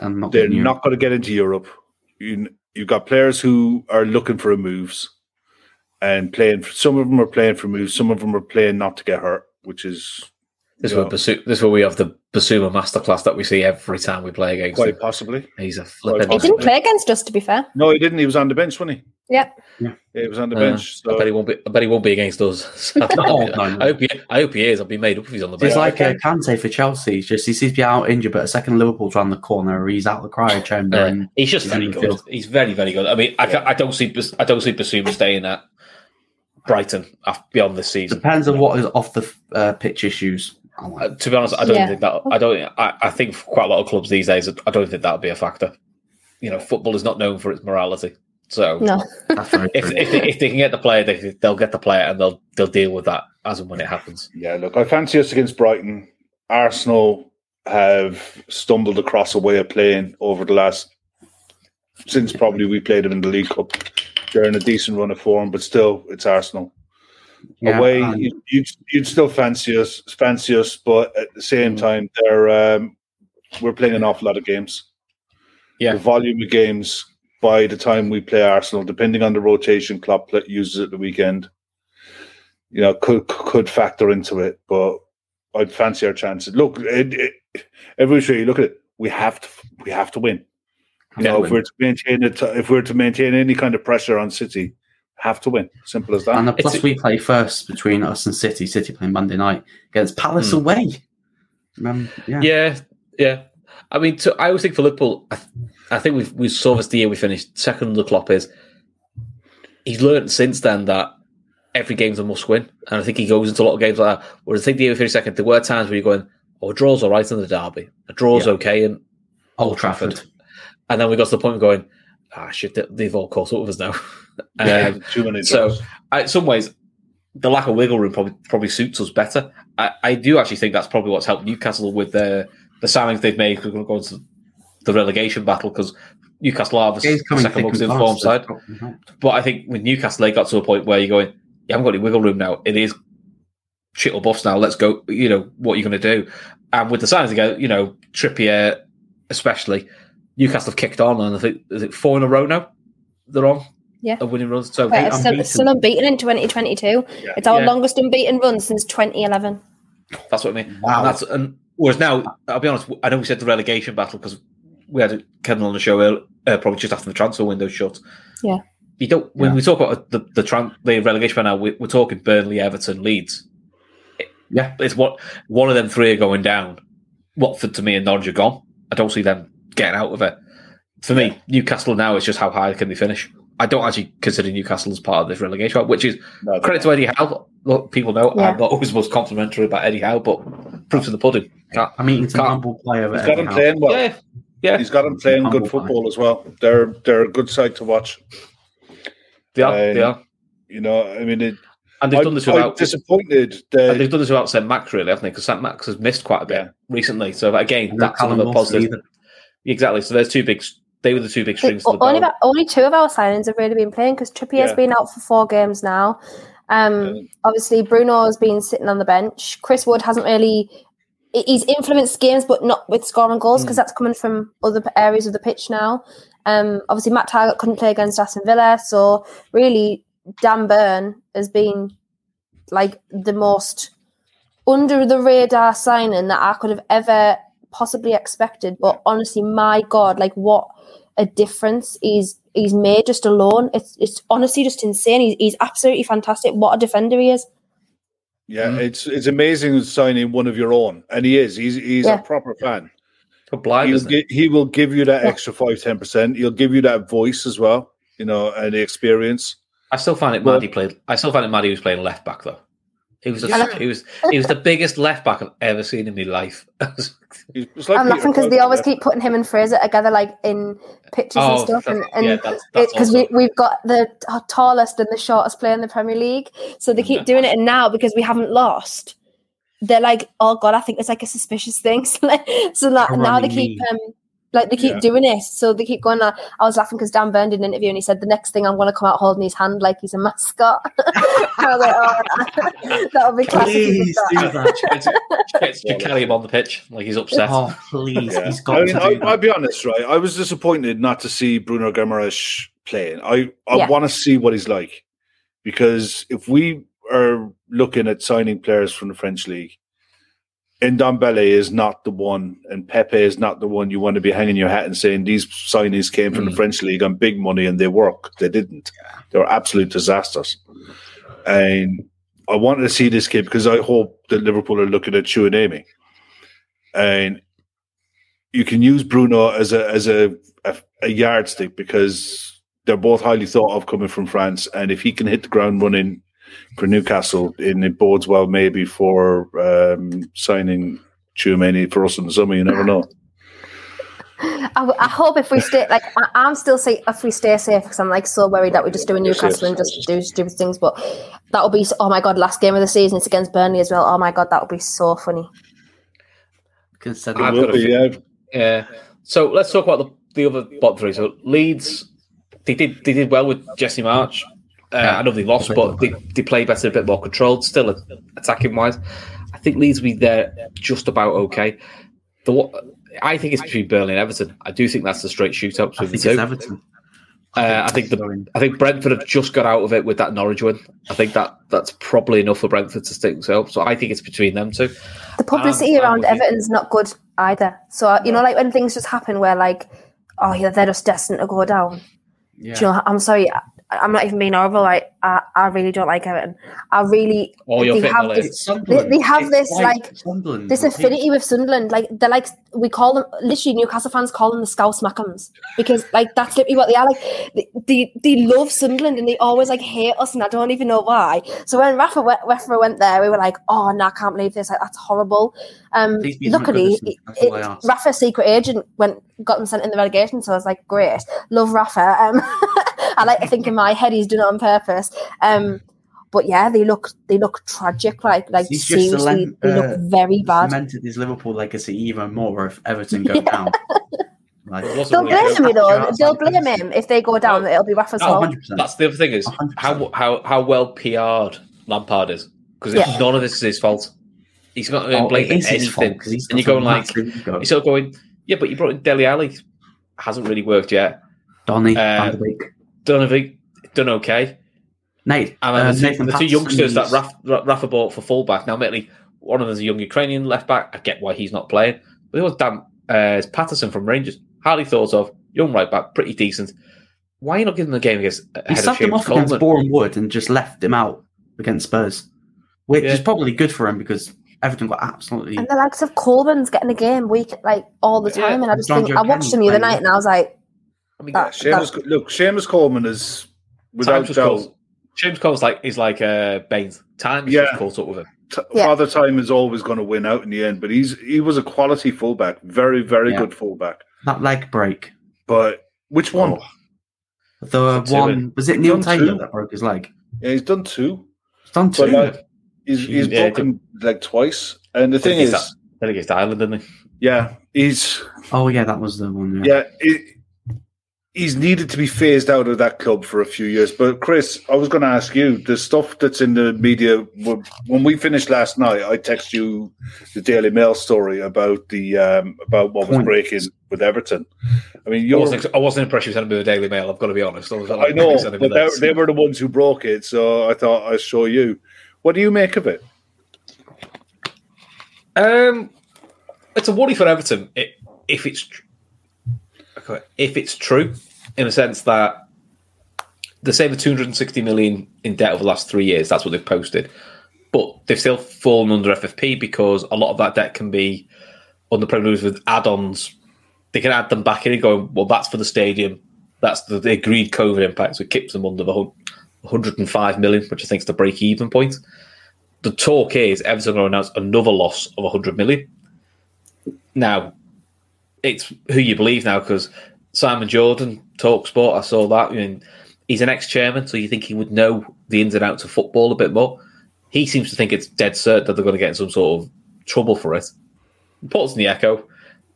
I'm not they're not going to get into Europe. You, you've got players who are looking for moves and playing. For, some of them are playing for moves. Some of them are playing not to get hurt, which is. This yeah. where Basu- this where we have the Basuma masterclass that we see every time we play against Quite him. Possibly. He's a flipping... He didn't play against us, to be fair. No, he didn't. He was on the bench, wasn't he? Yeah. yeah. He was on the uh, bench. So. I, bet he won't be, I bet he won't be against us. no, I, hope he, I hope he is. I'll be made up if he's on the bench. It's like uh, Kante for Chelsea. He's just, he seems to be out injured, but a second Liverpool's round the corner. He's out of the cryo chamber. Uh, and he's just he's very good. Field. He's very, very good. I mean, I, yeah. I don't see I don't see Basuma staying at Brighton beyond this season. Depends on what is off the uh, pitch issues. Uh, to be honest, I don't yeah. think that. I don't. I, I think for quite a lot of clubs these days, I don't think that would be a factor. You know, football is not known for its morality. So, no. if, if, they, if they can get the player, they, they'll get the player, and they'll they'll deal with that as and when it happens. Yeah, look, I fancy us against Brighton. Arsenal have stumbled across a way of playing over the last since probably we played them in the League Cup. They're in a decent run of form, but still, it's Arsenal. Yeah, away, um, you, you'd, you'd still fancy us, fancy us, but at the same time, they're um, we're playing an awful lot of games. Yeah, the volume of games by the time we play Arsenal, depending on the rotation Klopp uses at the weekend, you know, could could factor into it. But I'd fancy our chances. Look, it, it, every show you look at it, we have to we have to win. You know, if we're to maintain it, if we're to maintain any kind of pressure on City. Have to win. Simple as that. And the plus it's, we play first between us and City. City playing Monday night against Palace hmm. away. Um, yeah. yeah, yeah. I mean, so I always think for Liverpool, I, th- I think we've, we saw this the year we finished second under Klopp is he's learned since then that every game's a must win. And I think he goes into a lot of games like that. Whereas I think the year we finished second, there were times where you're going, oh, a draw's all right in the derby. A draw's yeah. okay in Old Trafford. Trafford. And then we got to the point of going, ah, shit, they've all caught up with us now. Yeah, um, too so, I, in some ways, the lack of wiggle room probably probably suits us better. I, I do actually think that's probably what's helped Newcastle with the the signings they've made because we're going to the relegation battle because Newcastle are the second most informed side. But I think with Newcastle, they got to a point where you're going, you haven't got any wiggle room now. It is shit or buffs now. Let's go. You know, what are you going to do? And with the signings, again, you know, Trippier especially, Newcastle have kicked on, and I think is it four in a row now? They're on. Yeah, a winning run. So Wait, it's, still, it's still unbeaten in twenty twenty-two. Yeah. It's our yeah. longest unbeaten run since twenty eleven. That's what I mean. Wow. And that's, and whereas now, I'll be honest. I know we said the relegation battle because we had Kendall on the show early, uh, probably just after the transfer window shut. Yeah, you don't. When yeah. we talk about the the, tran- the relegation now, we, we're talking Burnley, Everton, Leeds. It, yeah, it's what one of them three are going down. Watford to me and Norwich are gone. I don't see them getting out of it. For me, yeah. Newcastle now is just how high can they finish. I don't actually consider Newcastle as part of this relegation, which is no, credit to Eddie Howe. Look, people know yeah. I'm not always most complimentary about Eddie Howe, but proof of the pudding. Can't, I mean, he's a humble player. He's got him playing well. Yeah, yeah. He's got him playing good football player. As well. They're they're a good side to watch. They are. Um, they are. You know, I mean, it, And they've I'm, done this without. I'm disappointed. They... And they've done this without Saint-Max, really, haven't they? Because Saint-Max has missed quite a bit yeah. recently. So again, that's another positive. Either. Exactly. So there's two big. They were the two big strings. It, to the only, about, only two of our signings have really been playing because Trippier's yeah. been out for four games now. Um, yeah. Obviously, Bruno's been sitting on the bench. Chris Wood hasn't really. He's influenced games, but not with scoring goals because mm. that's coming from other areas of the pitch now. Um, obviously, Matt Target couldn't play against Aston Villa, so really, Dan Burn has been like the most under the radar signing that I could have ever possibly expected. But honestly, my God, like what a difference he's he's made just alone. It's it's honestly just insane. He's he's absolutely fantastic. What a defender he is. Yeah, mm. it's it's amazing signing one of your own, and he is. He's he's yeah. a proper fan. Blind, He'll gi- he will give you that yeah. extra five ten percent. He'll give you that voice as well, you know, and the experience. I still find it well, Maddie played. I still find it Maddie was playing left back though. He was yeah. a, he was he was the biggest left back I've ever seen in my life. It was like I'm Peter laughing because they always keep putting him and Fraser together, like in pictures oh, and stuff. And because yeah, awesome. we, we've got the tallest and the shortest player in the Premier League, so they keep doing it. And now because we haven't lost, they're like, "Oh God, I think it's like a suspicious thing." So, like, so that, now they keep um, like they keep yeah. doing it. So they keep going. Like, I was laughing because Dan Burn did an interview and he said, "The next thing I'm going to come out holding his hand like he's a mascot." I was like, "Oh, that'll be classic." Please do that. You carry him on the pitch like he's upset. Oh, please, yeah. he's got I mean, to. Do I, I'll be honest, right? I was disappointed not to see Bruno Guimaraes playing. I I yeah. want to see what he's like because if we are looking at signing players from the French league, and Ndombele is not the one, and Pepe is not the one you want to be hanging your hat and saying these signings came from mm. the French league on big money and they work. They didn't. Yeah. They were absolute disasters. And I wanted to see this kid because I hope that Liverpool are looking at Chouinemi. And you can use Bruno as a as a, a, a yardstick because they're both highly thought of coming from France, and if he can hit the ground running for Newcastle, and it bodes well maybe for um, signing Tchouaméni for us in the summer. You never know. I, w- I hope if we stay, like I- I'm still safe if we stay safe because I'm like so worried that we're just doing Newcastle and just do stupid things. But that'll be oh my God, last game of the season it's against Burnley as well. Oh my God, that'll be so funny. Be, yeah. yeah. So let's talk about the, the other bottom three. So Leeds, they did they did well with Jesse Marsch. Uh, yeah. I know they lost, but they, they play better, a bit more controlled, still attacking-wise. I think Leeds will be there just about okay. The, I think it's between Burnley and Everton. I do think that's the straight shootout between I think the it's two. Everton. Uh, I think the, I think Brentford have just got out of it with that Norwich win. I think that that's probably enough for Brentford to stick themselves. So I think it's between them two. The publicity and, around and Everton's not good either. So, you know, like when things just happen where like, oh, yeah, they're just destined to go down. Yeah. Do you know, I'm sorry, I, I'm not even being horrible. Like, I, I really don't like Everton. I really oh, they, have this, they, they have it's this like, like this affinity with Sunderland. Like they're like we call them literally Newcastle fans call them the Scouse Mackhams because like that's literally what they are. Like they they love Sunderland and they always like hate us and I don't even know why. So when Rafa went, Rafa went there, we were like, oh no, I can't believe this. Like that's horrible. Um, luckily, it, it, Rafa's secret agent went got them sent in the relegation. So I was like, great, love Rafa. Um, I like to think in my head he's done it on purpose. Um, but yeah, they look they look tragic. Like like he's seriously, cement, they look uh, very bad. Cemented his Liverpool legacy even more if Everton go yeah. down. Like, they'll blame him though. They'll blame him if they go down. Oh, it'll be Rafa's fault. one hundred percent That's the other thing is how, how how well P R'd Lampard is because yeah. none of this is his fault. He's not going to blame anything. He's and you're going like you're still going. Yeah, but you brought in Dele Alli. Hasn't really worked yet. Donny. Uh, Van de Beek. Donovan done okay. Nate, and uh, the, Nathan the two youngsters that Rafa, Rafa bought for fullback. Now, admittedly, one of them is a young Ukrainian left back. I get why he's not playing. But it was damn uh, Patterson from Rangers, hardly thought of, young right back, pretty decent. Why are you not giving him the game against? He subbed him off against Boreham Wood and just left him out against Spurs, which yeah. is probably good for him because Everton got absolutely. And the likes of Coleman's getting a game week like all the time, yeah. and I just John think Joe I watched him the other night and I was like. I mean, that, yeah, Seamus, look, Seamus Coleman is without doubt. Seamus Coleman's like he's like uh, Baines. Time is yeah. just caught up with him. T- yeah. Father Time is always going to win out in the end, but he's he was a quality fullback, very very yeah. good fullback. That leg break, but which one? Oh. The uh, one was it Neil Taylor that broke his leg? Yeah, he's done two. He's done two. But, like, he's he's yeah, broken like twice. And the thing is, that, then he gets to Ireland, didn't he? Yeah, he's. Oh yeah, that was the one. Yeah, yeah it, he's needed to be phased out of that club for a few years. But Chris, I was going to ask you the stuff that's in the media. When we finished last night, I texted you the Daily Mail story about the um, about what was breaking with Everton. I mean, I wasn't, I wasn't impressed you sent me the Daily Mail. I've got to be honest. I, I know, but they, they were the ones who broke it, so I thought I'd show you. What do you make of it? Um. It's a worry for Everton if it's tr- if it's true, in a sense that they say the two hundred sixty million in debt over the last three years. That's what they've posted, but they've still fallen under F F P because a lot of that debt can be on the Premier League with add-ons. They can add them back in and go, well, that's for the stadium. That's the, the agreed COVID impact, so it keeps them under the one hundred five million, which I think is the break-even point. The talk is Everton will announce another loss of one hundred million. Now, it's who you believe now, because Simon Jordan, TalkSport, I saw that. I mean, he's an ex-chairman, so you think he would know the ins and outs of football a bit more. He seems to think it's dead cert that they're going to get in some sort of trouble for it. Reports in the Echo,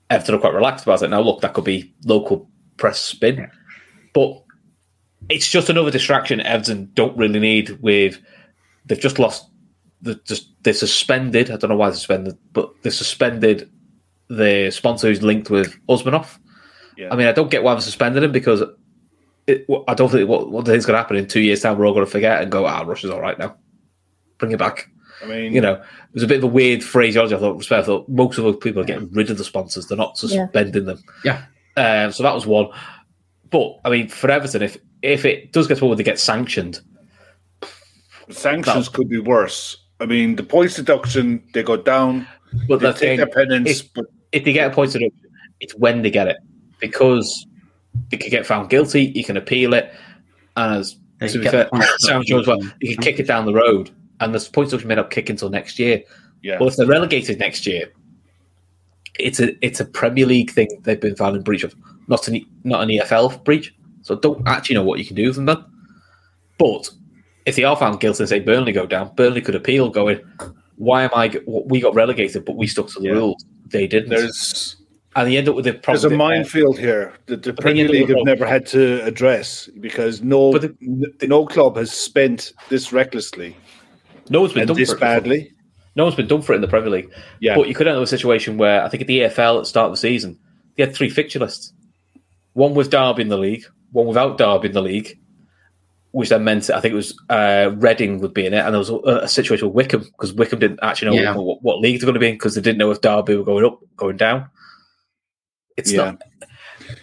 Everton are quite relaxed about it. Now, look, that could be local press spin, but it's just another distraction Everton don't really need with... They've just lost... They're, just, they're suspended. I don't know why they're suspended, but they're suspended... The sponsor who's linked with Usmanov. Yeah. I mean, I don't get why they're suspending him because it, I don't think what, what the thing's going to happen in two years' time. We're all going to forget and go, ah, Russia's all right now. Bring it back. I mean, you know, it was a bit of a weird phraseology. I thought, I thought most of those people are getting rid of the sponsors. They're not suspending yeah. them. Yeah. Um, so that was one. But I mean, for Everton, if if it does get forward, they get sanctioned. Sanctions that, could be worse. I mean, the points deduction, they go down. But they the take thing, their penance, if, but. If they get a point deduction, it's when they get it because they could get found guilty. You can appeal it, and as they to be fair, Sam Jones, well, you can kick it down the road, and the point deduction may not kick until next year. Yeah. Well, if they're relegated next year, it's a it's a Premier League thing they've been found in breach of, not an not an E F L breach. So I don't actually know what you can do with them then. But if they are found guilty and say Burnley go down, Burnley could appeal, going, why am I? We got relegated, but we stuck to the yeah. rules. They didn't. There's, and they end up with the problem. There's a minefield uh, here that the Premier League have never had to address because no the, the, no club has spent this recklessly. No one's been done this for it badly. No one's been done for it in the Premier League. Yeah. But you could end up with a situation where I think at the E F L at the start of the season, they had three fixture lists. One with Derby in the league, one without Derby in the league, which then meant I think it was uh, Reading would be in it, and there was a, a situation with Wickham because Wickham didn't actually know yeah. what, what league they're going to be in because they didn't know if Derby were going up, going down. It's yeah. not.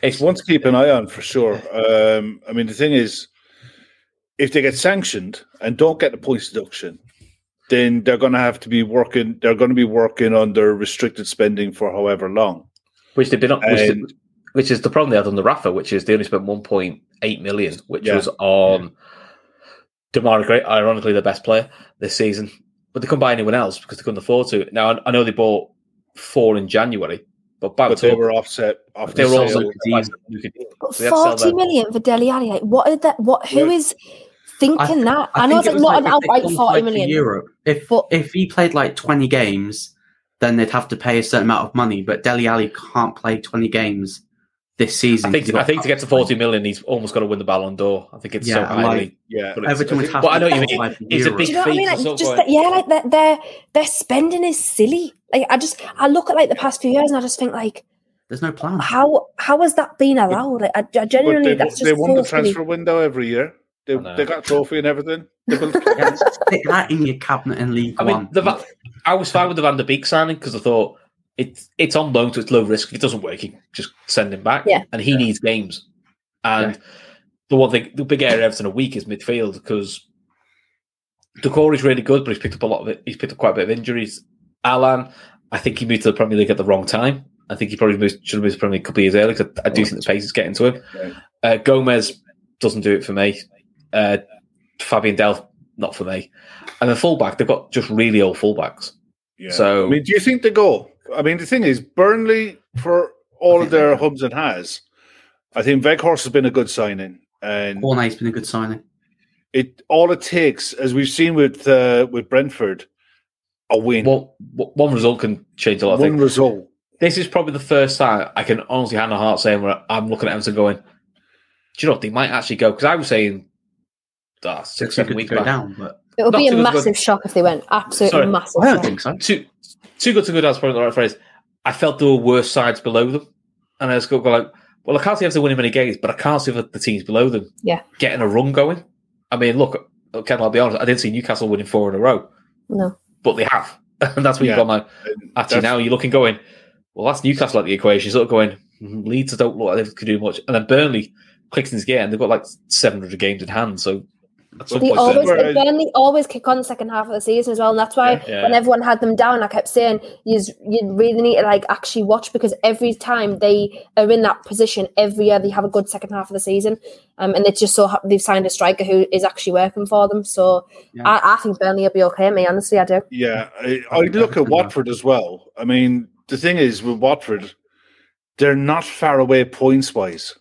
It's one to keep an eye on for sure. Um, I mean, the thing is, if they get sanctioned and don't get the points deduction, then they're going to have to be working. They're going to be working under restricted spending for however long, which they've been. Up, which, they, which is the problem they had on the Rafa, which is they only spent one point. eight million, which yeah. was on yeah. Demar Gray, ironically the best player this season. But they couldn't buy anyone else because they couldn't afford to. Now, I know they bought four in January, but, by but the they top, were offset. Off they the were also so forty million for Dele Alli. What are that? What? Who yeah. is thinking I th- that? I, I know it's it not like an outright forty million. Europe. If but, if he played like twenty games, then they'd have to pay a certain amount of money. But Dele Alli can't play twenty games. This season, I think, I think to get to forty million, he's almost got to win the Ballon d'Or. I think it's yeah, so highly. Like, yeah, but it's, think, well, I know you mean. It's a big feat. I mean? Like, just going... that, yeah, like that, their their spending is silly. Like I just, I look at like the past few years and I just think like, there's no plan. How how has that been allowed? Like, I, I genuinely, they, that's just they won the transfer window every year. They they got a trophy and everything. They built stick that in your cabinet and leave. I mean, one. The, I was fine with the Van der Beek signing because I thought. It's it's on loan, so it's low risk. If it doesn't work, you can just send him back. Yeah. And he yeah. needs games. And yeah. the one thing, the big area Everton are weak is midfield because Decore is really good, but he's picked up a lot of it. He's picked up quite a bit of injuries. Alan, I think he moved to the Premier League at the wrong time. I think he probably moved, should have moved to the Premier League a couple of years earlier because I, I do oh, think the pace is getting to him. Yeah. Uh, Gomez doesn't do it for me. Uh, Fabian Delph, not for me. And the fullback, they've got just really old fullbacks. Yeah. So, I mean, do you think they go? I mean, the thing is, Burnley, for all of their hubs and has, I think Weghorst has been a good signing. And Cornet's been a good signing. It all it takes, as we've seen with uh, with Brentford, a win. Well, one result can change a lot. One result. This is probably the first time I can honestly hand on heart saying where I'm looking at Everton going, do you know what, they might actually go, because I was saying ah, six, seven weeks back. Down, but it'll be a massive good. shock if they went. Absolutely Sorry, massive. I don't shock. think so. Too, too good to go down is probably the right phrase. I felt there were worse sides below them. And I was going like, well, I can't see if they're winning many games, but I can't see if the teams below them yeah. getting a run going. I mean, look, Kendall, I'll be honest, I didn't see Newcastle winning four in a row. No. But they have. And that's when yeah. you've gone like, actually that's... now you're looking going, well, that's Newcastle at the equation. You're sort of going, Leeds don't look like they could do much. And then Burnley clicks in this game, and they've got like seven hundred games in hand, so... They point, always, right. Burnley always kick on the second half of the season as well, and that's why yeah, yeah. when everyone had them down, I kept saying you you really need to like actually watch, because every time they are in that position, every year they have a good second half of the season, um, and it's just so they've signed a striker who is actually working for them. So yeah. I, I think Burnley will be okay. Me, honestly, I do. Yeah, I, I look at Watford as well. I mean, the thing is with Watford, they're not far away points wise,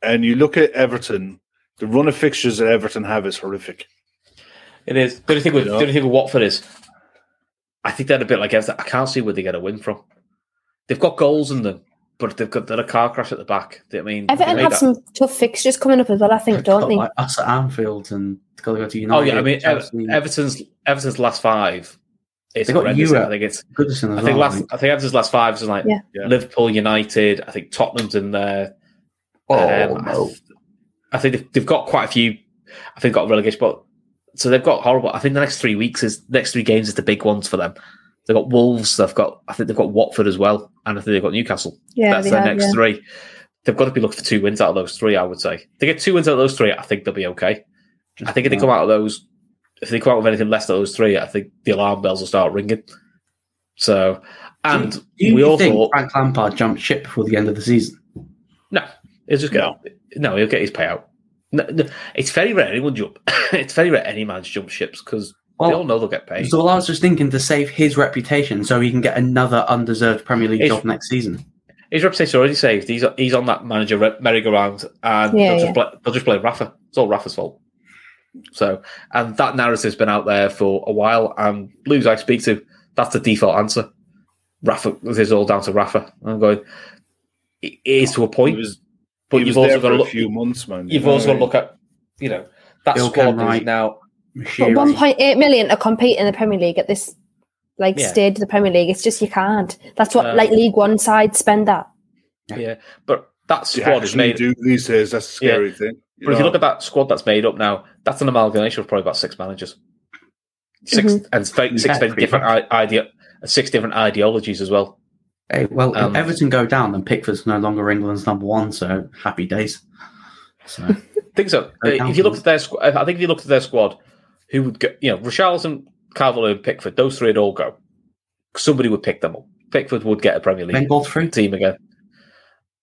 and you look at Everton. The run of fixtures that Everton have is horrific. It is. The only thing with, you know? the only thing with Watford is, I think they're a bit like Everton. I can't see where they get a win from. They've got goals in them, but they've got they're a car crash at the back. I mean, Everton have that. some tough fixtures coming up as well, I think, don't got, they? Like us at Anfield and got to go to United. Oh yeah, I mean Chelsea. Everton's Everton's last five. It's got you. I think it's. Goodison as I think well, last. I think. I think Everton's last five is like yeah. Liverpool, United. I think Tottenham's in there. Oh um, no. I think they've, they've got quite a few. I think got relegation, but so they've got horrible. I think the next three weeks is next three games is the big ones for them. They've got Wolves. They've got. I think they've got Watford as well, and I think they've got Newcastle. Yeah, that's their have, next yeah. three. They've got to be looking for two wins out of those three. I would say if they get two wins out of those three, I think they'll be okay. Just I think if they come out of those, if they come out with anything less than those three, I think the alarm bells will start ringing. So, and do you, do we you all think thought Frank Lampard jumped ship before the end of the season. No, it's just no. Good. No, he'll get his payout. No, no, it's very rare anyone jump. It's very rare any man jump ships because well, they all know they'll get paid. So I was just thinking to save his reputation so he can get another undeserved Premier League his, job next season. His reputation's already saved. He's he's on that manager merry-go-round, and yeah, they'll, yeah. Just play, they'll just blame Rafa. It's all Rafa's fault. So, and that narrative's been out there for a while. And Blues I speak to, that's the default answer. Rafa, this is all down to Rafa. I'm going. It is to a point. But you've also got to look. A few months, man. You've also got to look at, you know, that squad is now. But one point eight million to compete in the Premier League at this, like, yeah. stage of the Premier League. It's just you can't. That's what um, like League One sides spend that. Yeah, but that squad is made. Do these days? That's a scary yeah. thing. But know? if you look at that squad that's made up now, that's an amalgamation of probably about six managers, six mm-hmm. and six yeah, different I- idea, six different ideologies as well. Hey, well, um, if Everton go down, then Pickford's no longer England's number one, so happy days. So, I think so. If you looked at their squad, I think if you looked at their squad, who would go? You know, Richarlison, Carvalho, and Pickford. Those three would all go. Somebody would pick them up. Pickford would get a Premier League Ben Godfrey team again.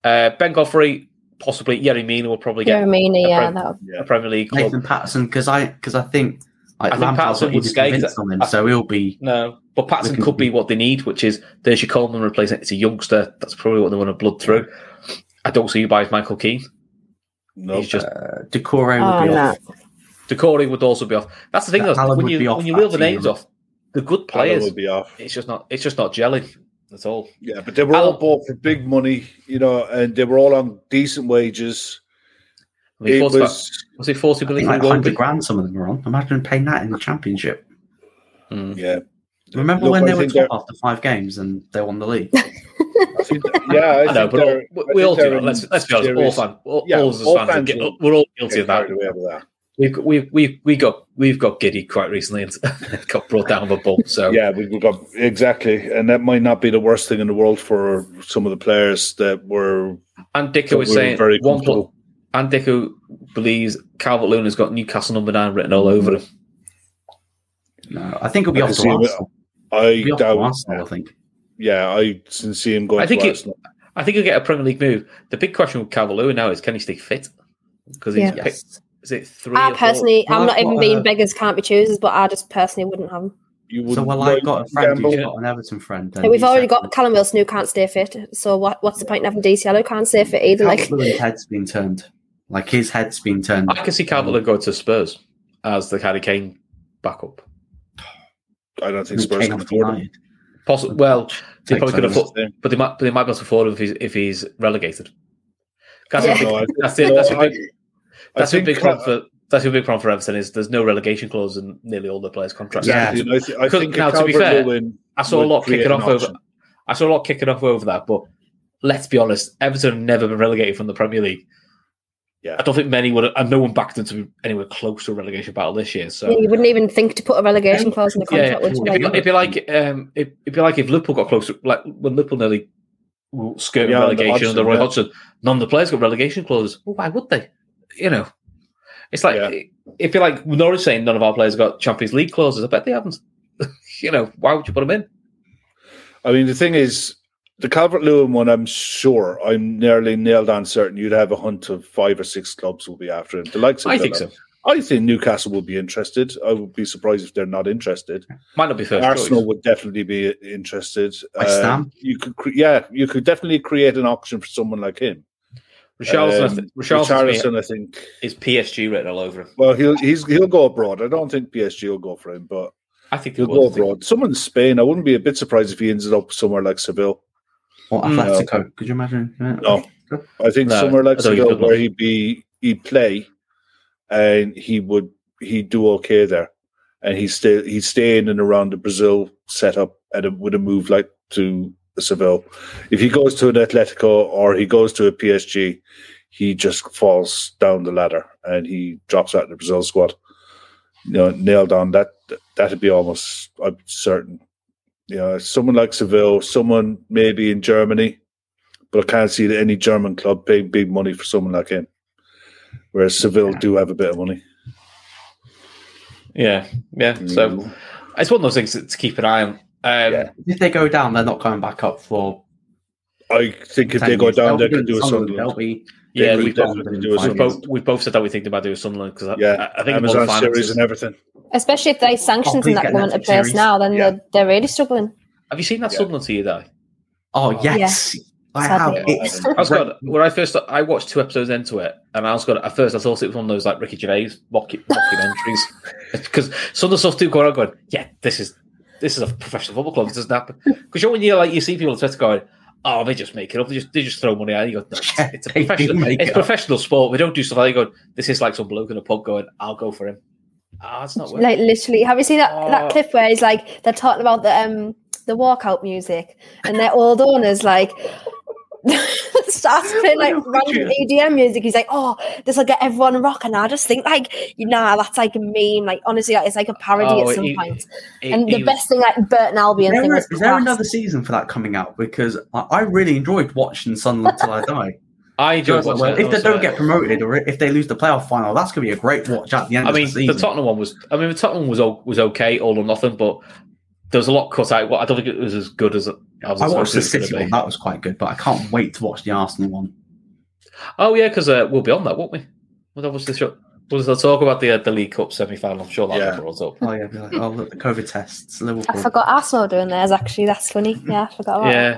Uh, Ben Godfrey, possibly. Yerry Mina will probably get. Yerry Mina, a, yeah, pre- yeah, a Premier League. Nathan club. Patterson, because I because I think like, I think Patterson would skate on him, I, so he'll be no. But Patson could be what they need, which is there's your Coleman replacement. It's a youngster. That's probably what they want to blood through. I don't see you buys Michael Keane. No, nope. just uh, Decore oh, would be no. off. Decore would also be off. That's the thing, that though. When you when you reel the names off, the good players would be off. It's just not. It's just not gelling at all. Yeah, but they were Alan, all bought for big money, you know, and they were all on decent wages. I mean, it was about, was it forty million? Like hundred grand. Some of them were on. Imagine paying that in the Championship. Mm. Yeah. Remember Look, when they I were top after five games and they won the league? I think yeah, I, I know, but all, we, we all do. Let's, let's be honest, all, fan, all, yeah, all, all fans, fans get, will, we're all guilty of that. that. We've, we've, we've, we got, we've got giddy quite recently and got brought down with a ball. So yeah, we, we got exactly, and that might not be the worst thing in the world for some of the players that were. And Dicko was saying very one. Pl- and Dicko believes Calvert-Lewin has got Newcastle number nine written all over him. No, I think it'll be I off to Arsenal. I doubt Arsenal, I think. Yeah, I see him going I think to Arsenal. It, I think he'll get a Premier League move. The big question with Calvert-Lewin now is, can he stay fit? Because he's yeah. picked, is it three I or personally, four? I'm well, not even being a, beggars can't be choosers, but I just personally wouldn't have him. You wouldn't so, well, I've got a friend gamble. who's got an Everton friend. Like, we've already got Callum Wilson who can't stay fit, so what, what's the point in having D C L who can't stay fit either? Calvert-Lewin's like... head's been turned. Like, his head's been turned. I can see Calvert-Lewin going to Spurs. as the Harry Kane backup. I don't think Spurs can afford him. Possible. Well, they probably could afford, but they might, but they might not afford him if he's if he's relegated. That's yeah. no, that's it. That's, well, that's a big problem for. That's the big problem for Everton is there's no relegation clause in nearly all the players' contracts. Yeah, you know, I think now to be fair, I saw a lot kicking off over. I saw a lot kicking off over that, but let's be honest, Everton have never been relegated from the Premier League. Yeah, I don't think many would, and no one backed them to be anywhere close to a relegation battle this year. So yeah, you wouldn't even think to put a relegation clause in the contract. Yeah, would you? It'd be like um, it'd be like if Liverpool got close, to, like when Liverpool nearly skirted yeah, relegation under Roy Hodgson. None of the players got relegation clauses. Well, why would they? You know. It's like, yeah. If you're like Norwich saying none of our players got Champions League clauses, I bet they haven't. You know, why would you put them in? I mean, the thing is, the Calvert-Lewin one, I'm sure, I'm nearly nailed on certain you'd have a hunt of five or six clubs will be after him. The likes of I Villa. think so. I think Newcastle will be interested. I would be surprised if they're not interested. Might not be first Arsenal choice. Would definitely be interested. Um, you could, cre- yeah, you could definitely create an auction for someone like him. Richarlison, um, Richarlison, I think, is P S G written all over him. Well, he'll he's, he'll go abroad. I don't think P S G will go for him, but I think he'll go abroad. Someone in Spain. I wouldn't be a bit surprised if he ended up somewhere like Seville or Atletico. No. Could you imagine? Yeah. No, I think no, somewhere like Seville where he'd be, he'd play, and he would he'd do okay there, and he's still he's staying in around the Brazil setup at a, with a move like to. Seville. If he goes to an Atletico or he goes to a P S G, he just falls down the ladder and he drops out of the Brazil squad. You know, nailed on that. That'd be almost I'm certain. You know, someone like Seville, someone maybe in Germany, but I can't see that any German club paying big money for someone like him. Whereas Seville do have a bit of money. Yeah, yeah. Mm. So it's one of those things to keep an eye on. Um, yeah. If they go down, they're not coming back up for. I think if they go years. down, they, they can do a Sunderland. We, yeah, we've both, we've, both, we've both said that we think they might do a Sunderland because yeah. I, I think Amazon series finances. And everything. Especially if they sanctions oh, in that come into place now, then yeah. they're, they're really struggling. Have you seen that yeah. Sunderland to you though? Oh yes, yeah. I have. It's I was got when I first I watched two episodes into it, and I was got at first I thought it was one of those like Ricky Gervais documentaries because some of the stuff do go on going. Yeah, this is. This is a professional football club. It doesn't happen because you know when you like you see people on Twitter going, "Oh, they just make it up. They just they just throw money at you." Go, no, it's a professional. It's it professional sport. We don't do stuff like that. You go, this is like some bloke in a pub going, "I'll go for him." Ah, oh, it's not working. Like literally, have you seen that oh. that clip where it's like they're talking about the um the walkout music and their old owners like. Starts playing like random E D M music. He's like, "Oh, this will get everyone rocking." I just think, like, you nah, that's like a meme. Like, honestly, like, it's like a parody oh, at some he, point. He, and he the was... best thing, like Burton Albion. Is there, thing was is there another season for that coming out? Because I, I really enjoyed watching Sunderland till I die. I do. Like, well, if they don't get promoted or if they lose the playoff final, that's gonna be a great watch at the end. I mean, of the, season. the Tottenham one was. I mean, the Tottenham was was okay, all or nothing, but. There was a lot cut out. I don't think it was as good as I was. I watched the City one. That was quite good, but I can't wait to watch the Arsenal one. Oh yeah, because uh, we'll be on that, won't we? We'll obviously show, we'll talk about the uh, the League Cup semi final. I'm sure that'll be brought up. Oh yeah, be like, oh look, the COVID tests. Liverpool. I forgot Arsenal doing theirs. Actually, that's funny. Yeah, I forgot about yeah.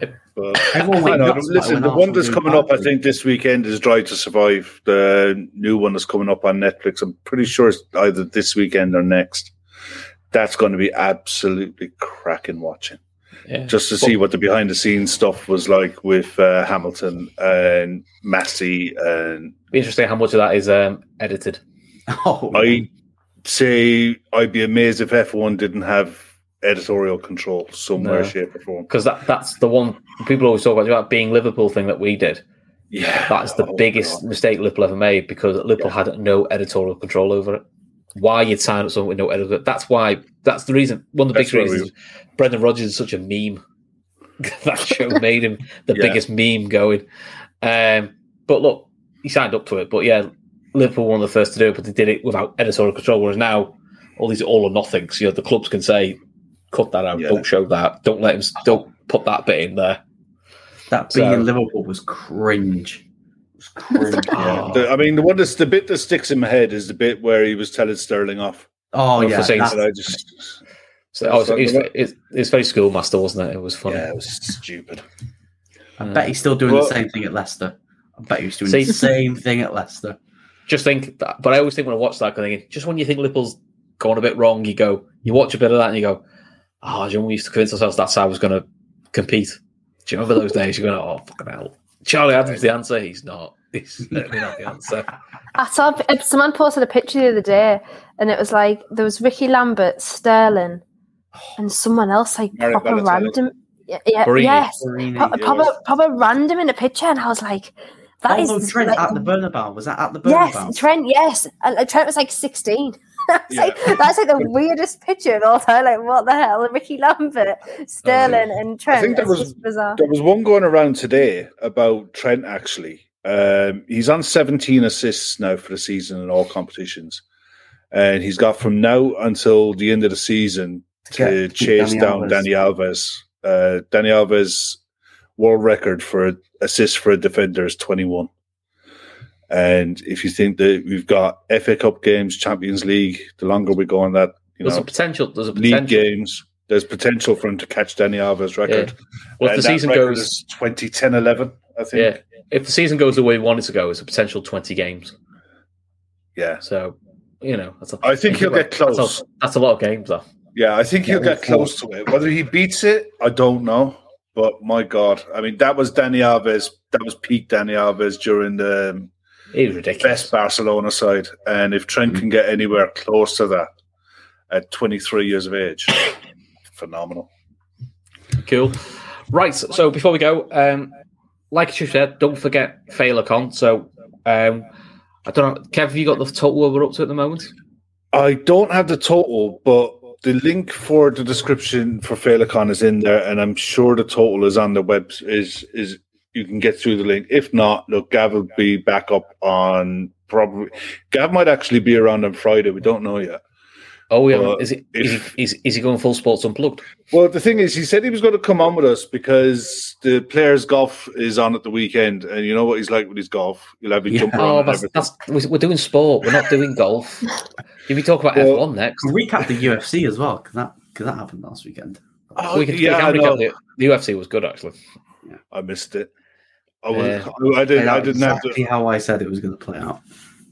that. Yeah. Well, listen, the one that's coming up, I think this weekend is Drive to Survive. The new one that's coming up on Netflix. I'm pretty sure it's either this weekend or next. That's going to be absolutely cracking watching. Yeah. Just to see what the behind-the-scenes stuff was like with uh, Hamilton and Massey. And be interesting how much of that is um, edited. Oh, I say I'd be amazed if F one didn't have editorial control somewhere, no. shape, or form. Because that, that's the one people always talk about, about being Liverpool thing that we did. Yeah, that's the oh, biggest God. mistake Liverpool ever made because Liverpool yeah. had no editorial control over it. Why you'd sign up someone with no editor. That's why, that's the reason, one of the big reasons we Brendan Rodgers is such a meme. That show made him the yeah. biggest meme going. Um, but look, he signed up to it. But yeah, Liverpool were one of the first to do it, but they did it without editorial control. Whereas now, all these all or nothing. So you know, the clubs can say, cut that out, yeah. don't show that, don't let him, don't put that bit in there. That being so, in Liverpool was cringe. Yeah. The, I mean, the one that's the bit that sticks in my head is the bit where he was telling Sterling off. Oh yeah, I just, so I was, it, was, it, was, it was very schoolmaster, wasn't it? It was funny. Yeah, it was stupid. I uh, bet he's still doing well, the same thing at Leicester. I bet he was doing see, the same thing at Leicester. just think that, but I always think when I watch that, I think just when you think Liverpool's gone a bit wrong, you go, you watch a bit of that and you go, oh, do you know, we used to convince ourselves that's how I was going to compete. Do you remember those days? You're going, oh, fucking hell. Charlie Adams the answer. He's not. He's certainly not the answer. I saw someone posted a picture the other day and it was like, there was Ricky Lambert, Sterling, and someone else, like, proper random. Yeah, yeah, Barini. Yes. Barini, proper, proper, proper random in a picture. And I was like, that oh, is... Trent like, at the Bernabeu. Was that at the Bernabeu? Yes, Trent, yes. And Trent was like sixteen. Yeah. Like, that's like the weirdest picture of all time. Like, what the hell? Ricky Lambert, Sterling, oh, yeah. and Trent. I think there was, there was one going around today about Trent, actually. Um, he's on seventeen assists now for the season in all competitions. And he's got from now until the end of the season to, to chase Danny down Alves. Danny Alves. Uh, Danny Alves' world record for assists for a defender is twenty-one. And if you think that we've got F A Cup games, Champions League, the longer we go on that, you there's know, a potential, there's a potential. League games, there's potential for him to catch Danny Alves' record. Yeah. Well, if and the season goes twenty ten eleven, I think. Yeah. If the season goes the way we want it to go, it's a potential twenty games. Yeah. So, you know, that's a, I think he'll get close. That's a, that's a lot of games, though. Yeah, I think he'll get close to it. Whether he beats it, I don't know. But my God, I mean, that was Danny Alves. That was peak Danny Alves during the. It was ridiculous. Best Barcelona side, and if Trent can get anywhere close to that at twenty-three years of age, phenomenal. Cool. Right, so before we go, um, like you said, don't forget Failacon. So um, I don't know, Kev, have you got the total we're up to at the moment? I don't have the total, but the link for the description for Failacon is in there, and I'm sure the total is on the web. Is is. You can get through the link. If not, look, Gav will be back up on probably. Gav might actually be around on Friday. We don't know yet. Oh, yeah. Uh, is, it, if, is, he, is, is he going full Sports Unplugged? Well, the thing is, he said he was going to come on with us because the players' golf is on at the weekend. And you know what he's like with his golf? He'll have him yeah. jump around. Oh, that's, that's, we're doing sport. We're not doing golf. Did we talk about well, F one next? We'll recap the U F C as well, because that, that happened last weekend. Oh, we can, yeah, we can no. the, the U F C was good, actually. Yeah. I missed it. I, was, uh, I didn't. I didn't exactly have to. How I said it was going to play out.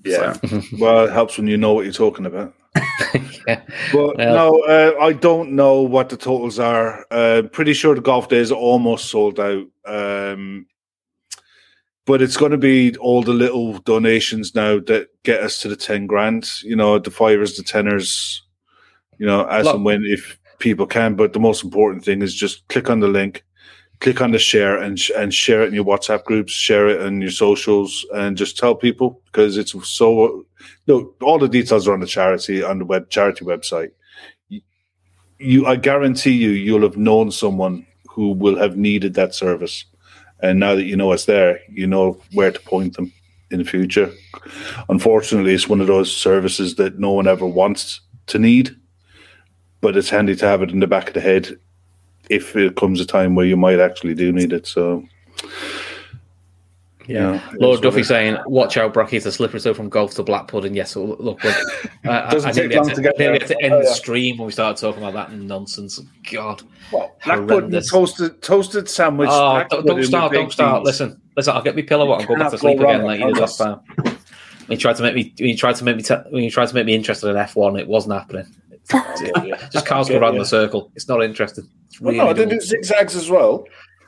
Yeah. So. Well, it helps when you know what you're talking about. yeah. But well. no, uh, I don't know what the totals are. Uh, pretty sure the golf days are almost sold out. Um, but it's going to be all the little donations now that get us to the ten grand. You know, the fivers, the tenors. You know, as Look. and when if people can. But the most important thing is just click on the link. Click on the share and sh- and share it in your WhatsApp groups, share it on your socials, and just tell people because it's so. Look, all the details are on the charity on the web charity website. You, you, I guarantee you, you'll have known someone who will have needed that service, and now that you know it's there, you know where to point them in the future. Unfortunately, it's one of those services that no one ever wants to need, but it's handy to have it in the back of the head. If it comes a time where you might actually do need it, so yeah. You know, Lord Duffy saying, "Watch out, Bracky! It's a slippery slope from golf to black pudding." Yes, look, uh, I think we have to, to, to end oh, yeah. the stream when we start talking about that nonsense. God, well, black pudding, toasted toasted sandwich. Oh, don't, don't start! Don't start! Beans. Listen, listen! I'll get me pillow out and go back to sleep again like you did last time. When you tried to make me, when you tried to make me, te- when you tried to make me interested in F one, it wasn't happening. Just cars go around in a circle. It's not interesting. It's really well, no, I did do zigzags as well.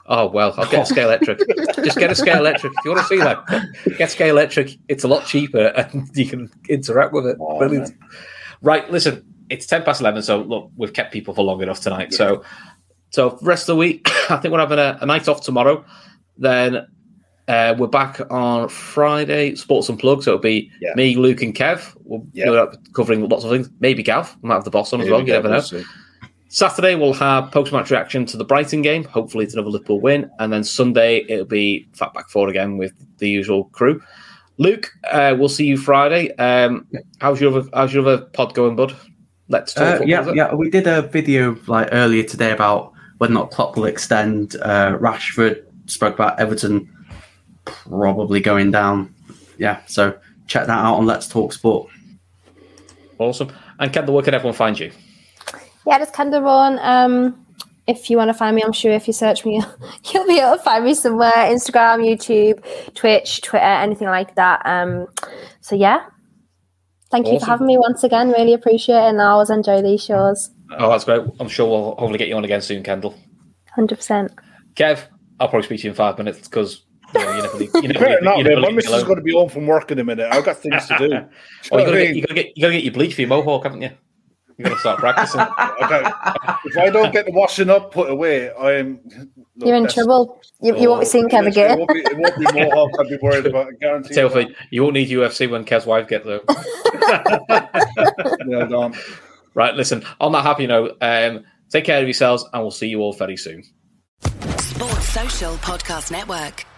Oh, well, I'll get a Scale Electric. Just get a Scale Electric. If you want to see that, get Scale Electric. It's a lot cheaper and you can interact with it. Oh, brilliant. Man. Right, listen, it's ten past eleven, so look, we've kept people for long enough tonight. Yeah. So, so rest of the week, I think we're having a, a night off tomorrow. Then uh, we're back on Friday, Sports Unplugged. So it'll be yeah. me, Luke, and Kev. We'll yeah. be covering lots of things. Maybe Gav. We might have the boss on as Maybe well. You Gav never know. Soon. Saturday, we'll have post-match reaction to the Brighton game. Hopefully, it's another Liverpool win. And then Sunday, it'll be fat back four again with the usual crew. Luke, uh, we'll see you Friday. Um, how's your other, how's your other pod going, bud? Let's talk. Uh, yeah, yeah. We did a video like earlier today about whether or not Klopp will extend. Uh, Rashford spoke about Everton probably going down. Yeah, so check that out on Let's Talk Sport. Awesome. And Kendall, where can everyone find you? Yeah, just Kendall on um, if you want to find me, I'm sure if you search me, you'll be able to find me somewhere. Instagram, YouTube, Twitch, Twitter, anything like that. Um, so, yeah. Thank awesome. you for having me once again. Really appreciate it. And I always enjoy these shows. Oh, that's great. I'm sure we'll hopefully get you on again soon, Kendall. one hundred percent. Kev, I'll probably speak to you in five minutes because... Yeah, you never leave, you never leave, no, you never leave my missus is going to be home from work in a minute. I've got things to do. Well, you got to get, get, get your bleach for your mohawk, haven't you? You've got to start practicing. Okay. If I don't get the washing up put away, I am. Look, You're in trouble. You, you oh, won't be seeing Kev again. It won't be, it won't be mohawk. I'd be worried about it. Guaranteed. Tell me, you won't need U F C when Kev's wife gets there. Yeah, don't. Right. Listen. On that happy note, um, take care of yourselves, and we'll see you all very soon. Sports Social Podcast Network.